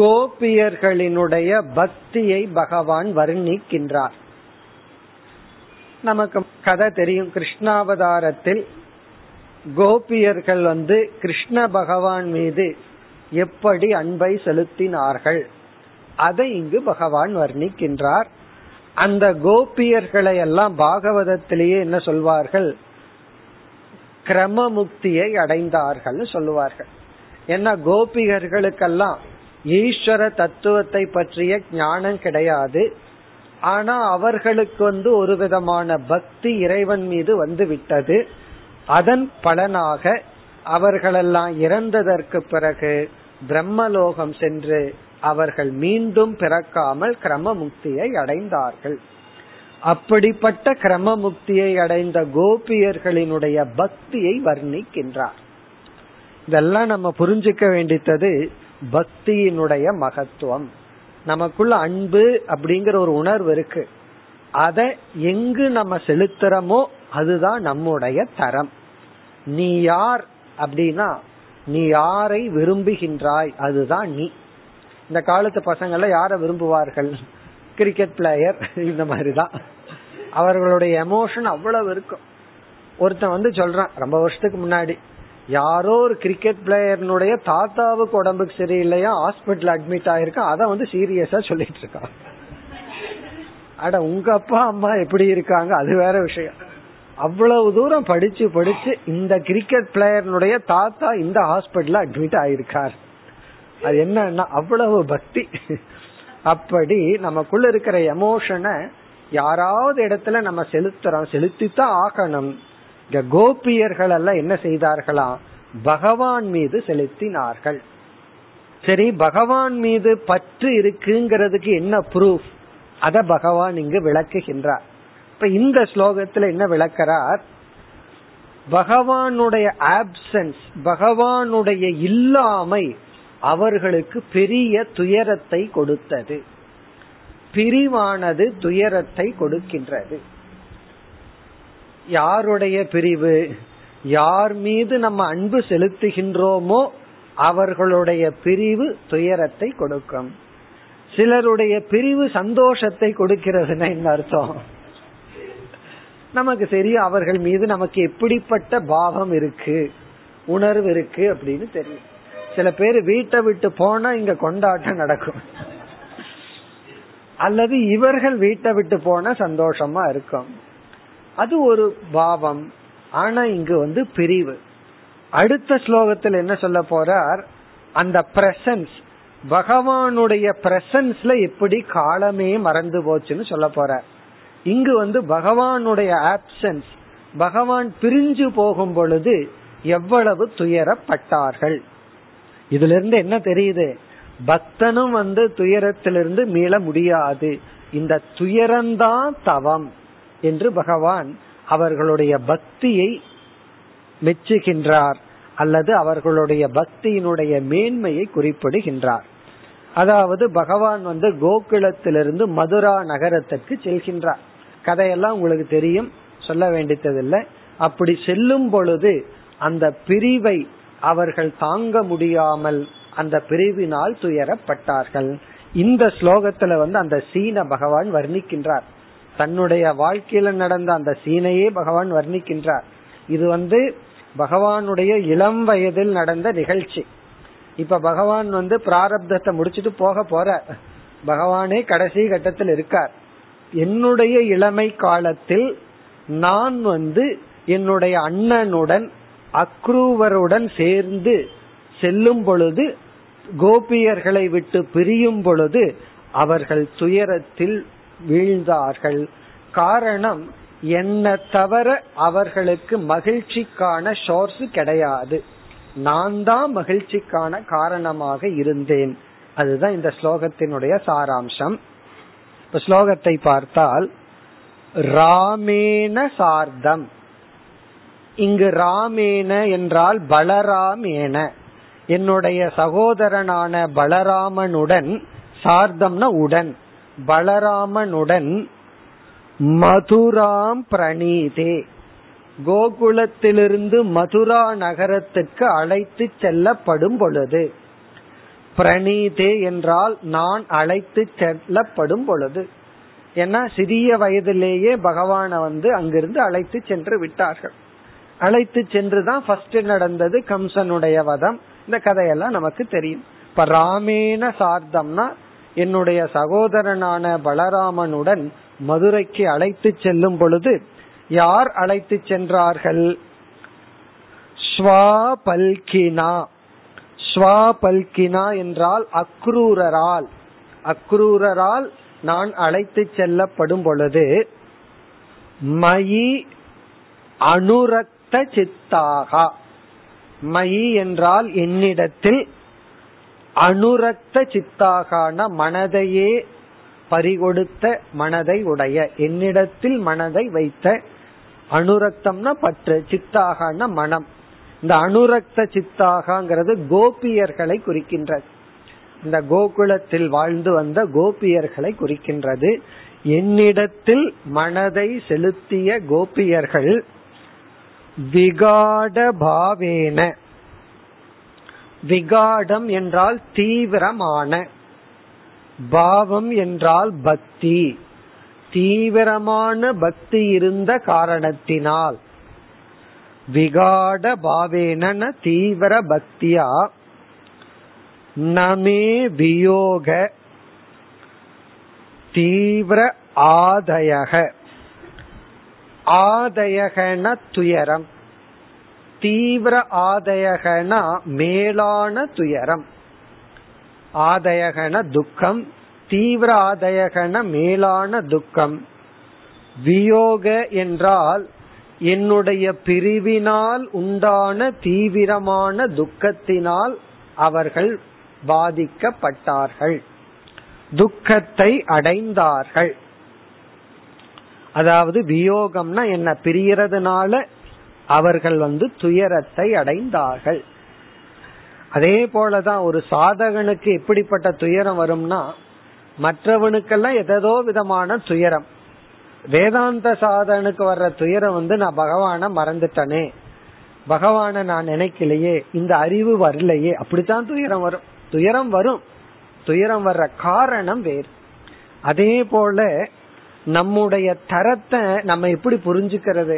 கோபியர்களினுடைய பக்தியை பகவான் வர்ணிக்கின்றார். நமக்கு கதை தெரியும், கிருஷ்ணாவதாரத்தில் கோபியர்கள் வந்து கிருஷ்ண பகவான் மீது எப்படி அன்பை செலுத்தினார்கள், அதை இங்கு பகவான் வர்ணிக்கின்றார். அந்த கோபியர்களை எல்லாம் பாகவதத்திலேயே என்ன சொல்வார்கள், கிரமமுக்தியை அடைந்தார்கள் சொல்லுவார்கள். என்ன, கோபியர்களுக்கெல்லாம் ஈஸ்வர தத்துவத்தை பற்றிய ஞானம் கிடையாது. ஆனா அவர்களுக்கு வந்து ஒரு விதமான பக்தி இறைவன் மீது வந்து விட்டது. அதன் பலனாக அவர்களெல்லாம் இறந்ததற்கு பிறகு பிரம்மலோகம் சென்று அவர்கள் மீண்டும் பிறக்காமல் கிரம முக்தியை அடைந்தார்கள். அப்படிப்பட்ட கிரம முக்தியை அடைந்த கோபியர்களினுடைய பக்தியை வர்ணிக்கின்றார். இதெல்லாம் நம்ம புரிஞ்சுக்க வேண்டியது பக்தியினுடைய மகத்துவம். நமக்குள்ள அன்பு அப்படிங்கிற ஒரு உணர்வு இருக்கு, அதை எங்கு நம்ம செலுத்துறோமோ அதுதான் நம்முடைய தரம். நீ யார் அப்படின்னா நீ யாரை விரும்புகின்றாய் அதுதான் நீ. இந்த காலத்து பசங்கள யாரை விரும்புவார்கள்? கிரிக்கெட் பிளேயர், இந்த மாதிரிதான் அவர்களுடைய எமோஷன் அவ்வளவு இருக்கும். ஒருத்தன் வந்து சொல்றான், ரொம்ப வருஷத்துக்கு முன்னாடி யாரோ ஒரு கிரிக்கெட் பிளேயர்னுடைய தாத்தாவுக்கு உடம்புக்கு சரியில்லையா, ஹாஸ்பிட்டல் அட்மிட் ஆயிருக்கான், அதை வந்து சீரியஸா சொல்லிட்டு இருக்கான். அட உங்க அப்பா அம்மா எப்படி இருக்காங்க அது வேற விஷயம். அவ்வளவு தூரம் படிச்சு படிச்சு இந்த கிரிக்கெட் பிளேயர்னுடைய தாத்தா இந்த ஹாஸ்பிட்டல்ல அட்மிட் ஆயிருக்கார். அது என்னன்னா அவ்வளவு பக்தி. அப்படி நமக்குள்ள இருக்கிற எமோஷனை யாராவது இடத்துல நம்ம செலுத்துறோம், செலுத்தித்தான் ஆகணும். இங்க கோபியர்கள் எல்லாம் என்ன செய்தார்களாம், பகவான் மீது செலுத்தினார்கள். சரி, பகவான் மீது பற்று இருக்குங்கிறதுக்கு என்ன ப்ரூஃப்? அத பகவான் இங்கு விளக்குகின்றார். இப்ப இந்த ஸ்லோகத்துல என்ன விளக்கிறார், பகவானுடைய ஆப்சன்ஸ், பகவானுடைய இல்லாமை அவர்களுக்கு பெரிய துயரத்தை கொடுத்தது. பிரிவானது துயரத்தை கொடுக்கின்றது. யாருடைய பிரிவு? யார் மீது நம்ம அன்பு செலுத்துகின்றோமோ அவர்களுடைய பிரிவு துயரத்தை கொடுக்கும். சிலருடைய பிரிவு சந்தோஷத்தை கொடுக்கிறதுனா என்ன அர்த்தம்? நமக்கு தெரியும் அவர்கள் மீது நமக்கு எப்படிப்பட்ட பாவம் இருக்கு, உணர்வு இருக்கு அப்படின்னு தெரியும். சில பேர் வீட்டை விட்டு போனா இங்க கொண்டாட்டம் நடக்கும், அல்லது இவர்கள் வீட்டை விட்டு போனா சந்தோஷமா இருக்கும், அது ஒரு பாவம். ஆனா இங்கு வந்து பிரிவு. அடுத்த ஸ்லோகத்தில் என்ன சொல்ல போறார், அந்த பிரசன்ஸ், பகவானுடைய பிரசன்ஸ்ல எப்படி காலமே மறந்து போச்சுன்னு சொல்ல போறார். இங்கு வந்து பகவானுடைய ஆப்சன்ஸ், பகவான் பிரிஞ்சு போகும் பொழுது எவ்வளவு துயரப்பட்டார்கள். இதுல இருந்து என்ன தெரியுது, பக்தனும் வந்து துயரத்திலிருந்து மீள முடியாது, இந்த துயரம்தான் தவம் என்று பகவான் அவர்களுடைய பக்தியை மெச்சுகின்றார், அல்லது அவர்களுடைய பக்தியினுடைய மேன்மையை குறிப்பிடுகின்றார். அதாவது பகவான் வந்து கோகுலத்திலிருந்து மதுரா நகரத்திற்கு செல்கின்றார். கதையெல்லாம் உங்களுக்கு தெரியும், சொல்ல வேண்டியதில்லை. அப்படி செல்லும் பொழுது அந்த பிரிவை அவர்கள் தாங்க முடியாமல் அந்த பிரிவினால் துயரப்பட்டார்கள். இந்த ஸ்லோகத்துல வந்து அந்த சீனை பகவான் வர்ணிக்கின்றார். தன்னுடைய வாழ்க்கையில நடந்த அந்த சீனையே பகவான் வர்ணிக்கின்றார். இது வந்து பகவானுடைய இளம் வயதில் நடந்த நிகழ்ச்சி. இப்ப பகவான் வந்து பிராரப்தத்தை முடிச்சுட்டு போக போற, பகவானே கடைசி கட்டத்தில் இருக்கார். என்னுடைய இளமை காலத்தில் நான் வந்து என்னுடைய அண்ணனுடன் அக்ரூவருடன் சேர்ந்து செல்லும் பொழுது, கோபியர்களை விட்டு பிரியும் பொழுது அவர்கள் துயரத்தில் வீழ்ந்தார்கள். காரணம், என்ன தவிர அவர்களுக்கு மகிழ்ச்சிக்கான சோர்ஸ் கிடையாது, நான் தான் மகிழ்ச்சிக்கான காரணமாக இருந்தேன். அதுதான் இந்த ஸ்லோகத்தினுடைய சாராம்சம். இப்ப ஸ்லோகத்தை பார்த்தால், ராமேன சார்தம், இங்கு ராமேன என்றால் பலராமேன, என்னுடைய சகோதரனான பலராமனுடன், சார்தம்னா உடன், பலராமனுடன் மதுராம் பிரணீதே, கோகுலத்திலிருந்து மதுரா நகரத்துக்கு அழைத்து செல்லப்படும் பொழுது, பிரணீதே என்றால் நான் அழைத்து செல்லப்படும் பொழுது, ஏன்னா சிறிய வயதிலேயே பகவானை வந்து அங்கிருந்து அழைத்து சென்று விட்டார்கள். அழைத்து சென்றுதான் ஃபர்ஸ்ட் நடந்தது கம்சனுடைய வதம். இந்த கதையெல்லாம் நமக்கு தெரியும். இப்ப ராமேன சார்தம்னா என்னுடைய சகோதரனான பலராமனுடன் மதுரைக்கு அழைத்து செல்லும் பொழுது யார் அழைத்து சென்றார்கள்? ஸ்வாபல்கினா, ஸ்வாபல்கினா என்றால் அக்ரூரரால், அக்ரூரரால் நான் அழைத்து செல்லப்படும் பொழுது, மயி அனுரக்த சித்தாக, மயி என்றால் என்னிடத்தில், அனுரக்த சித்தாகான மனதையே பறிகொடுத்த, மனதை உடைய, என்னிடத்தில் மனதை வைத்த, அனுரக்தம்னா பற்று, சித்தாகான மனம். இந்த அனுரக்த சித்தாகாங்கிறது கோபியர்களை குறிக்கின்றது. இந்த கோகுலத்தில் வாழ்ந்து வந்த கோபியர்களை குறிக்கின்றது. என்னிடத்தில் மனதை செலுத்திய கோபியர்கள், விகாட பாவேன விகாடம் என்றால் தீவிரமான, பாவம் என்றால் பக்தி. தீவிரமான பக்தி இருந்த காரணத்தினால் விகாட பாவேன தீவிர பக்தியா நமே வியோக தீவிர ஆதயக. ஆதயகன துயரம், தீவிர ஆதயகன மேலான துயரம். ஆதயகன துக்கம், தீவிர ஆதயகன மேலான துக்கம். வியோக என்றால் என்னுடைய பிரிவினால் உண்டான தீவிரமான துக்கத்தினால் அவர்கள் பாதிக்கப்பட்டார்கள், துக்கத்தை அடைந்தார்கள். அதாவது வியோகம்னா என்ன, பிரியறதுனால அவர்கள் வந்து துயரத்தை அடைந்தார்கள். அதே போலதான் ஒரு சாதகனுக்கு எப்படிப்பட்ட துயரம் வரும்னா, மற்றவனுக்கெல்லாம் எதோ விதமான துயரம். வேதாந்த சாதகனுக்கு வர்ற துயரம் வந்து நான் பகவான மறந்துட்டனே, பகவான நான் நினைக்கலையே, இந்த அறிவு வரலையே, அப்படித்தான் துயரம் வரும். துயரம் வரும், துயரம் வர்ற காரணம் வேறு. அதே போல நம்முடைய தரத்தை நம்ம எப்படி புரிஞ்சுக்கிறது,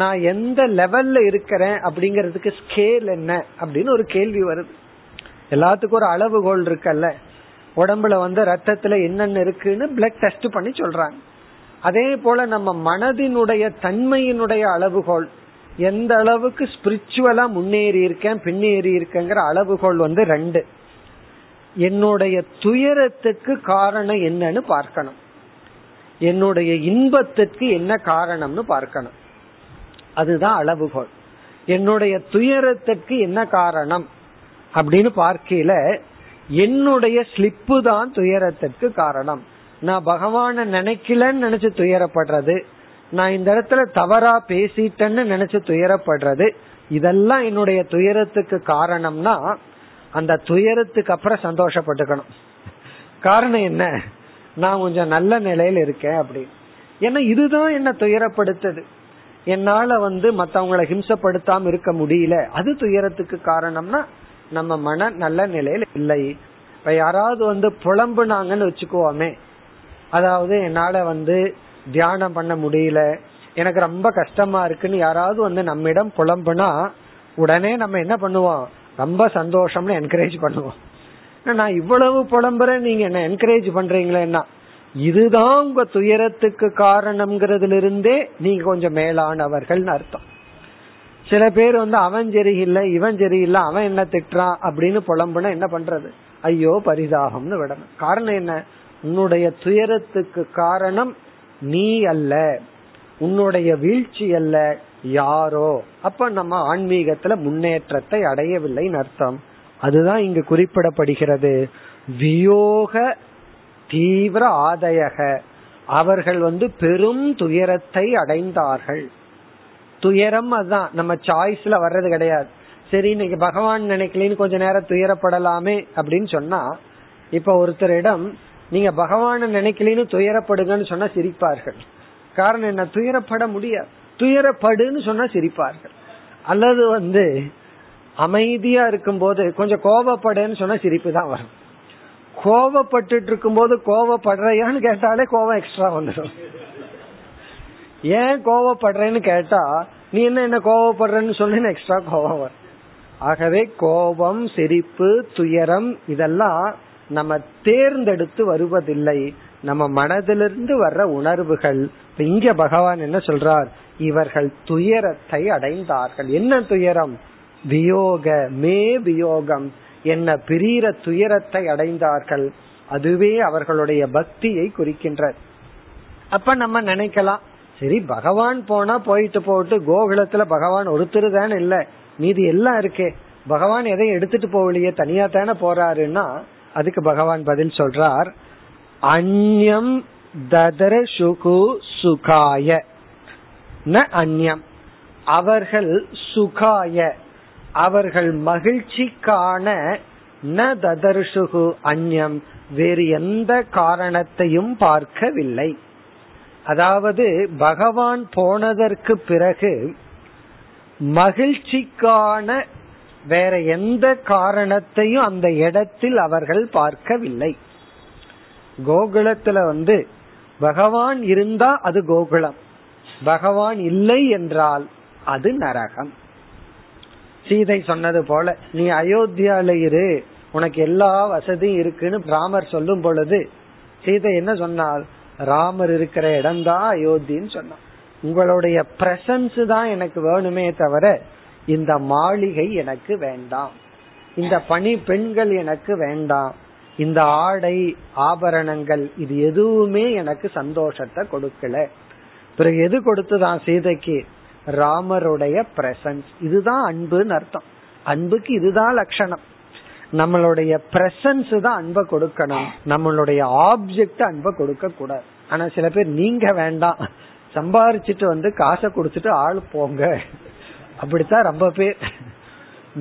நான் எந்த லெவல்ல இருக்கிறேன் அப்படிங்கறதுக்கு ஸ்கேல் என்ன அப்படின்னு ஒரு கேள்வி வருது. எல்லாத்துக்கும் ஒரு அளவுகோல் இருக்குல்ல, உடம்புல வந்து ரத்தத்துல என்னென்ன இருக்குன்னு பிளட் டெஸ்ட் பண்ணி சொல்றாங்க. அதே போல நம்ம மனதினுடைய தன்மையினுடைய அளவுகோல், எந்த அளவுக்கு ஸ்பிரிச்சுவலா முன்னேறி இருக்கேன் பின்னேறி இருக்கேங்கிற அளவுகோல் வந்து ரெண்டு. என்னுடைய துயரத்துக்கு காரணம் என்னன்னு பார்க்கணும், என்னுடைய இன்பத்துக்கு என்ன காரணம்னு பார்க்கணும், அதுதான் அளவுகோல். என்னுடைய துயரத்துக்கு என்ன காரணம் அப்படின்னு பார்க்கல, என்னுடைய ஸ்லிப்பு தான் துயரத்துக்கு காரணம். நான் பகவான நினைக்கலன்னு நினைச்சு துயரப்படுறது, நான் இந்த இடத்துல தவறா பேசிட்டேன்னு நினைச்சு துயரப்படுறது, இதெல்லாம் என்னுடைய துயரத்துக்கு காரணம்னா அந்த துயரத்துக்கு அப்புறம் சந்தோஷப்பட்டுக்கணும். காரணம் என்ன, நான் கொஞ்சம் நல்ல நிலையில இருக்கேன் அப்படின்னு. ஏன்னா இதுதான் என்ன துயரப்படுத்துது, என்னால வந்து மத்தவங்களை ஹிம்சப்படுத்தாம இருக்க முடியல, அது துயரத்துக்கு காரணம்னா நம்ம மன நல்ல நிலையில இல்லை. இப்ப யாராவது வந்து புலம்புனாங்கன்னு வச்சுக்குவோமே, அதாவது என்னால வந்து தியானம் பண்ண முடியல, எனக்கு ரொம்ப கஷ்டமா இருக்குன்னு யாராவது வந்து நம்மிடம் புலம்புனா உடனே நம்ம என்ன பண்ணுவோம், ரொம்ப சந்தோஷம்னு என்கரேஜ் பண்ணுவோம். நான் இவ்வளவு புலம்புறேன் நீங்க என்ன என்கரேஜ் பண்றீங்களேன்னா இதுதான் உங்க துயரத்துக்கு காரணம்ங்கிறதுல இருந்தே நீங்க கொஞ்சம் மேலானவர்கள் அர்த்தம். சில பேர் வந்து அவன் சரியில்லை இவன் சரியில்லை அவன் என்ன திட்டுறான் அப்படின்னு புலம்புனா என்ன பண்றது, ஐயோ பரிதாபம்னு விடணும். காரணம் என்ன, உன்னுடைய துயரத்துக்கு காரணம் நீ அல்ல, உன்னுடைய வீழ்ச்சி அல்ல, யாரோ. அப்ப நம்ம ஆன்மீகத்துல முன்னேற்றத்தை அடையவில்லைன்னு அர்த்தம். அதுதான் இங்கு குறிப்பிடப்படுகிறது. வியோக தீவிர ஆதயக, அவர்கள் வந்து பெரும் துயரத்தை அடைந்தார்கள். துயரம் அதுதான், நம்ம சாய்ஸ்ல வர்றது கிடையாது. சரி இன்னைக்கு பகவான் நினைக்கலன்னு கொஞ்ச நேரம் துயரப்படலாமே அப்படின்னு சொன்னா, இப்ப ஒருத்தரிடம் நீங்க பகவான நினைக்கலன்னு துயரப்படுங்கன்னு சொன்னா சிரிப்பார்கள். காரணம் என்ன, துயரப்பட முடியாது. துயரப்படுன்னு சொன்னா சிரிப்பார்கள். அல்லது வந்து அமைதியா இருக்கும் போது கொஞ்சம் கோபப்படுன்னு சொன்னா சிரிப்பு தான் வரும். கோவப்பட்டு இருக்கும் போது கோவப்படுறையான்னு கேட்டாலே கோவம் எக்ஸ்ட்ரா வந்துடும். ஏன் கோவப்படுறேன்னு கேட்டா நீ என்ன என்ன கோவப்படுறன்னு சொல்லி எக்ஸ்ட்ரா கோவம் வரும். ஆகவே கோபம், சிரிப்பு, துயரம் இதெல்லாம் நம்ம தேர்ந்தெடுத்து வருவதில்லை, நம்ம மனதிலிருந்து வர்ற உணர்வுகள். இங்க பகவான் என்ன சொல்றார், இவர்கள் துயரத்தை அடைந்தார்கள். என்ன துயரம், வியோக மே வியோகம், என்ன பெரிய துயரத்தை அடைந்தார்கள். அதுவே அவர்களுடைய பக்தியை குறிக்கின்றது. அப்ப நம்ம நினைக்கலாம், சரி பகவான் போனா போயிட்டு போட்டு, கோகுலத்துல பகவான் ஒருத்தர் தானே இல்ல, மீதி எல்லாம் இருக்கே, பகவான் எதையும் எடுத்துட்டு போகலையே, தனியா தானே போறாருன்னா அதுக்கு பகவான் பதில் சொல்றார். அன்யம் ததர சுகு சுகாய ந அன்யம், அவர்கள் சுகாய அவர்கள் மகிழ்ச்சிக்கான ந ததர்ஷுகு அன்யம் வேறு எந்த காரணத்தையும் பார்க்கவில்லை. அதாவது பகவான் போனதற்கு பிறகு மகிழ்ச்சிக்கான வேற எந்த காரணத்தையும் அந்த இடத்தில் அவர்கள் பார்க்கவில்லை. கோகுலத்துல வந்து பகவான் இருந்தா அது கோகுலம், பகவான் இல்லை என்றால் அது நரகம். சீதை சொன்னது போல நீ அயோத்தியால இரு, உனக்கு எல்லா வசதியும் இருக்குன்னு ராமர் சொல்லும் பொழுது சீதை என்ன சொன்னால், ராமர் இருக்கிற இடம்தான் அயோத்தின்னு சொன்னார். உங்களுடைய பிரசன்ஸ் தான் எனக்கு வேணுமே தவிர இந்த மாளிகை எனக்கு வேண்டாம், இந்த பணி பெண்கள் எனக்கு வேண்டாம், இந்த ஆடை ஆபரணங்கள் இது எதுவுமே எனக்கு சந்தோஷத்தை கொடுக்கல. பிறகு எது கொடுத்துதான் சீதைக்கு? ராமருடைய பிரசன்ஸ். இதுதான் அன்புன்னு அர்த்தம். அன்புக்கு இதுதான் லட்சணம். நம்மளுடைய பிரசன்ஸ் தான் அன்பை கொடுக்கணும், நம்மளுடைய ஆப்ஜெக்ட் அன்பை கொடுக்க கூடாது. ஆனா சில பேர் நீங்க வேண்டாம், சம்பாரிச்சுட்டு வந்து காசை குடிச்சிட்டு ஆள் போங்க, அப்படித்தான் ரொம்ப பேர்.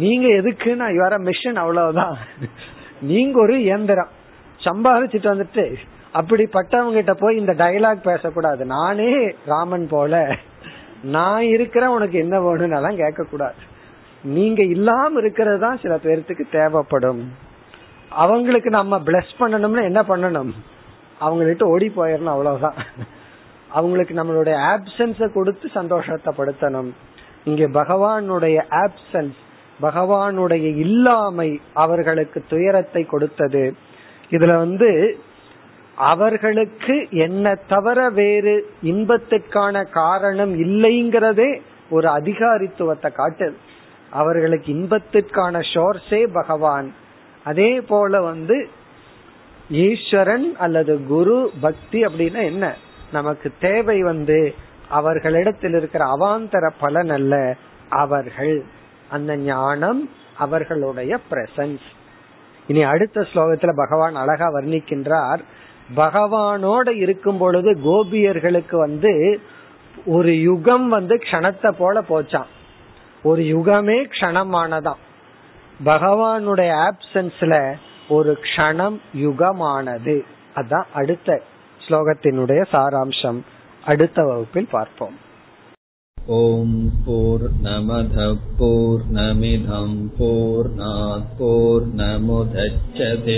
நீங்க எதுக்குன்னா இவர மிஷன் அவ்வளவுதான், நீங்க ஒரு இயந்திரம், சம்பாரிச்சுட்டு வந்துட்டு அப்படிப்பட்டவங்க கிட்ட போய் இந்த டைலாக் பேசக்கூடாது. நானே ராமன் போல நான் இருக்கிற உனக்கு என்ன வேணும்னாலாம் கேட்க கூடாது. நீங்க இல்லாம இருக்கிறது தான் சில பேர்த்துக்கு தேவைப்படும். அவங்களுக்கு நம்ம பிளஸ் பண்ணணும்னா என்ன பண்ணணும்? அவங்கள்ட்ட ஓடி போயிடணும், அவ்வளவுதான். அவங்களுக்கு நம்மளுடைய ஆப்சன்ஸ கொடுத்து சந்தோஷத்தை படுத்தணும். இங்கே பகவானுடைய ஆப்சன்ஸ், பகவானுடைய இல்லாமை அவர்களுக்கு துயரத்தை கொடுத்தது. இதுல வந்து அவர்களுக்கு என்ன தவிர வேறு இன்பத்திற்கான காரணம் இல்லைங்கிறதே ஒரு அதிகாரித்துவத்தை காட்டுது. அவர்களுக்கு இன்பத்திற்கான சோர்ஸே பகவான். அதே போல வந்து ஈஸ்வரன் அல்லது குரு பக்தி அப்படின்னா என்ன? நமக்கு தேவை வந்து அவர்களிடத்தில் இருக்கிற அவாந்தர பலன் அல்ல, அவர்கள் அந்த ஞானம், அவர்களுடைய பிரசன்ஸ். இனி அடுத்த ஸ்லோகத்துல பகவான் அழகா வர்ணிக்கின்றார். பகவானோட இருக்கும் பொழுது கோபியர்களுக்கு வந்து ஒரு யுகம் வந்து க்ஷணத்தை போல போச்சான். ஒரு யுகமே க்ஷணமானதான். பகவானுடைய ஆப்சன்ஸ்ல ஒரு க்ஷணம் யுகமானது. அதான் அடுத்த ஸ்லோகத்தினுடைய சாராம்சம். அடுத்த வகுப்பில் பார்ப்போம். ஓம் பூர்ணமத பூர்ணமிதம் பூர்ணாத் பூர்ணமுதச்யதே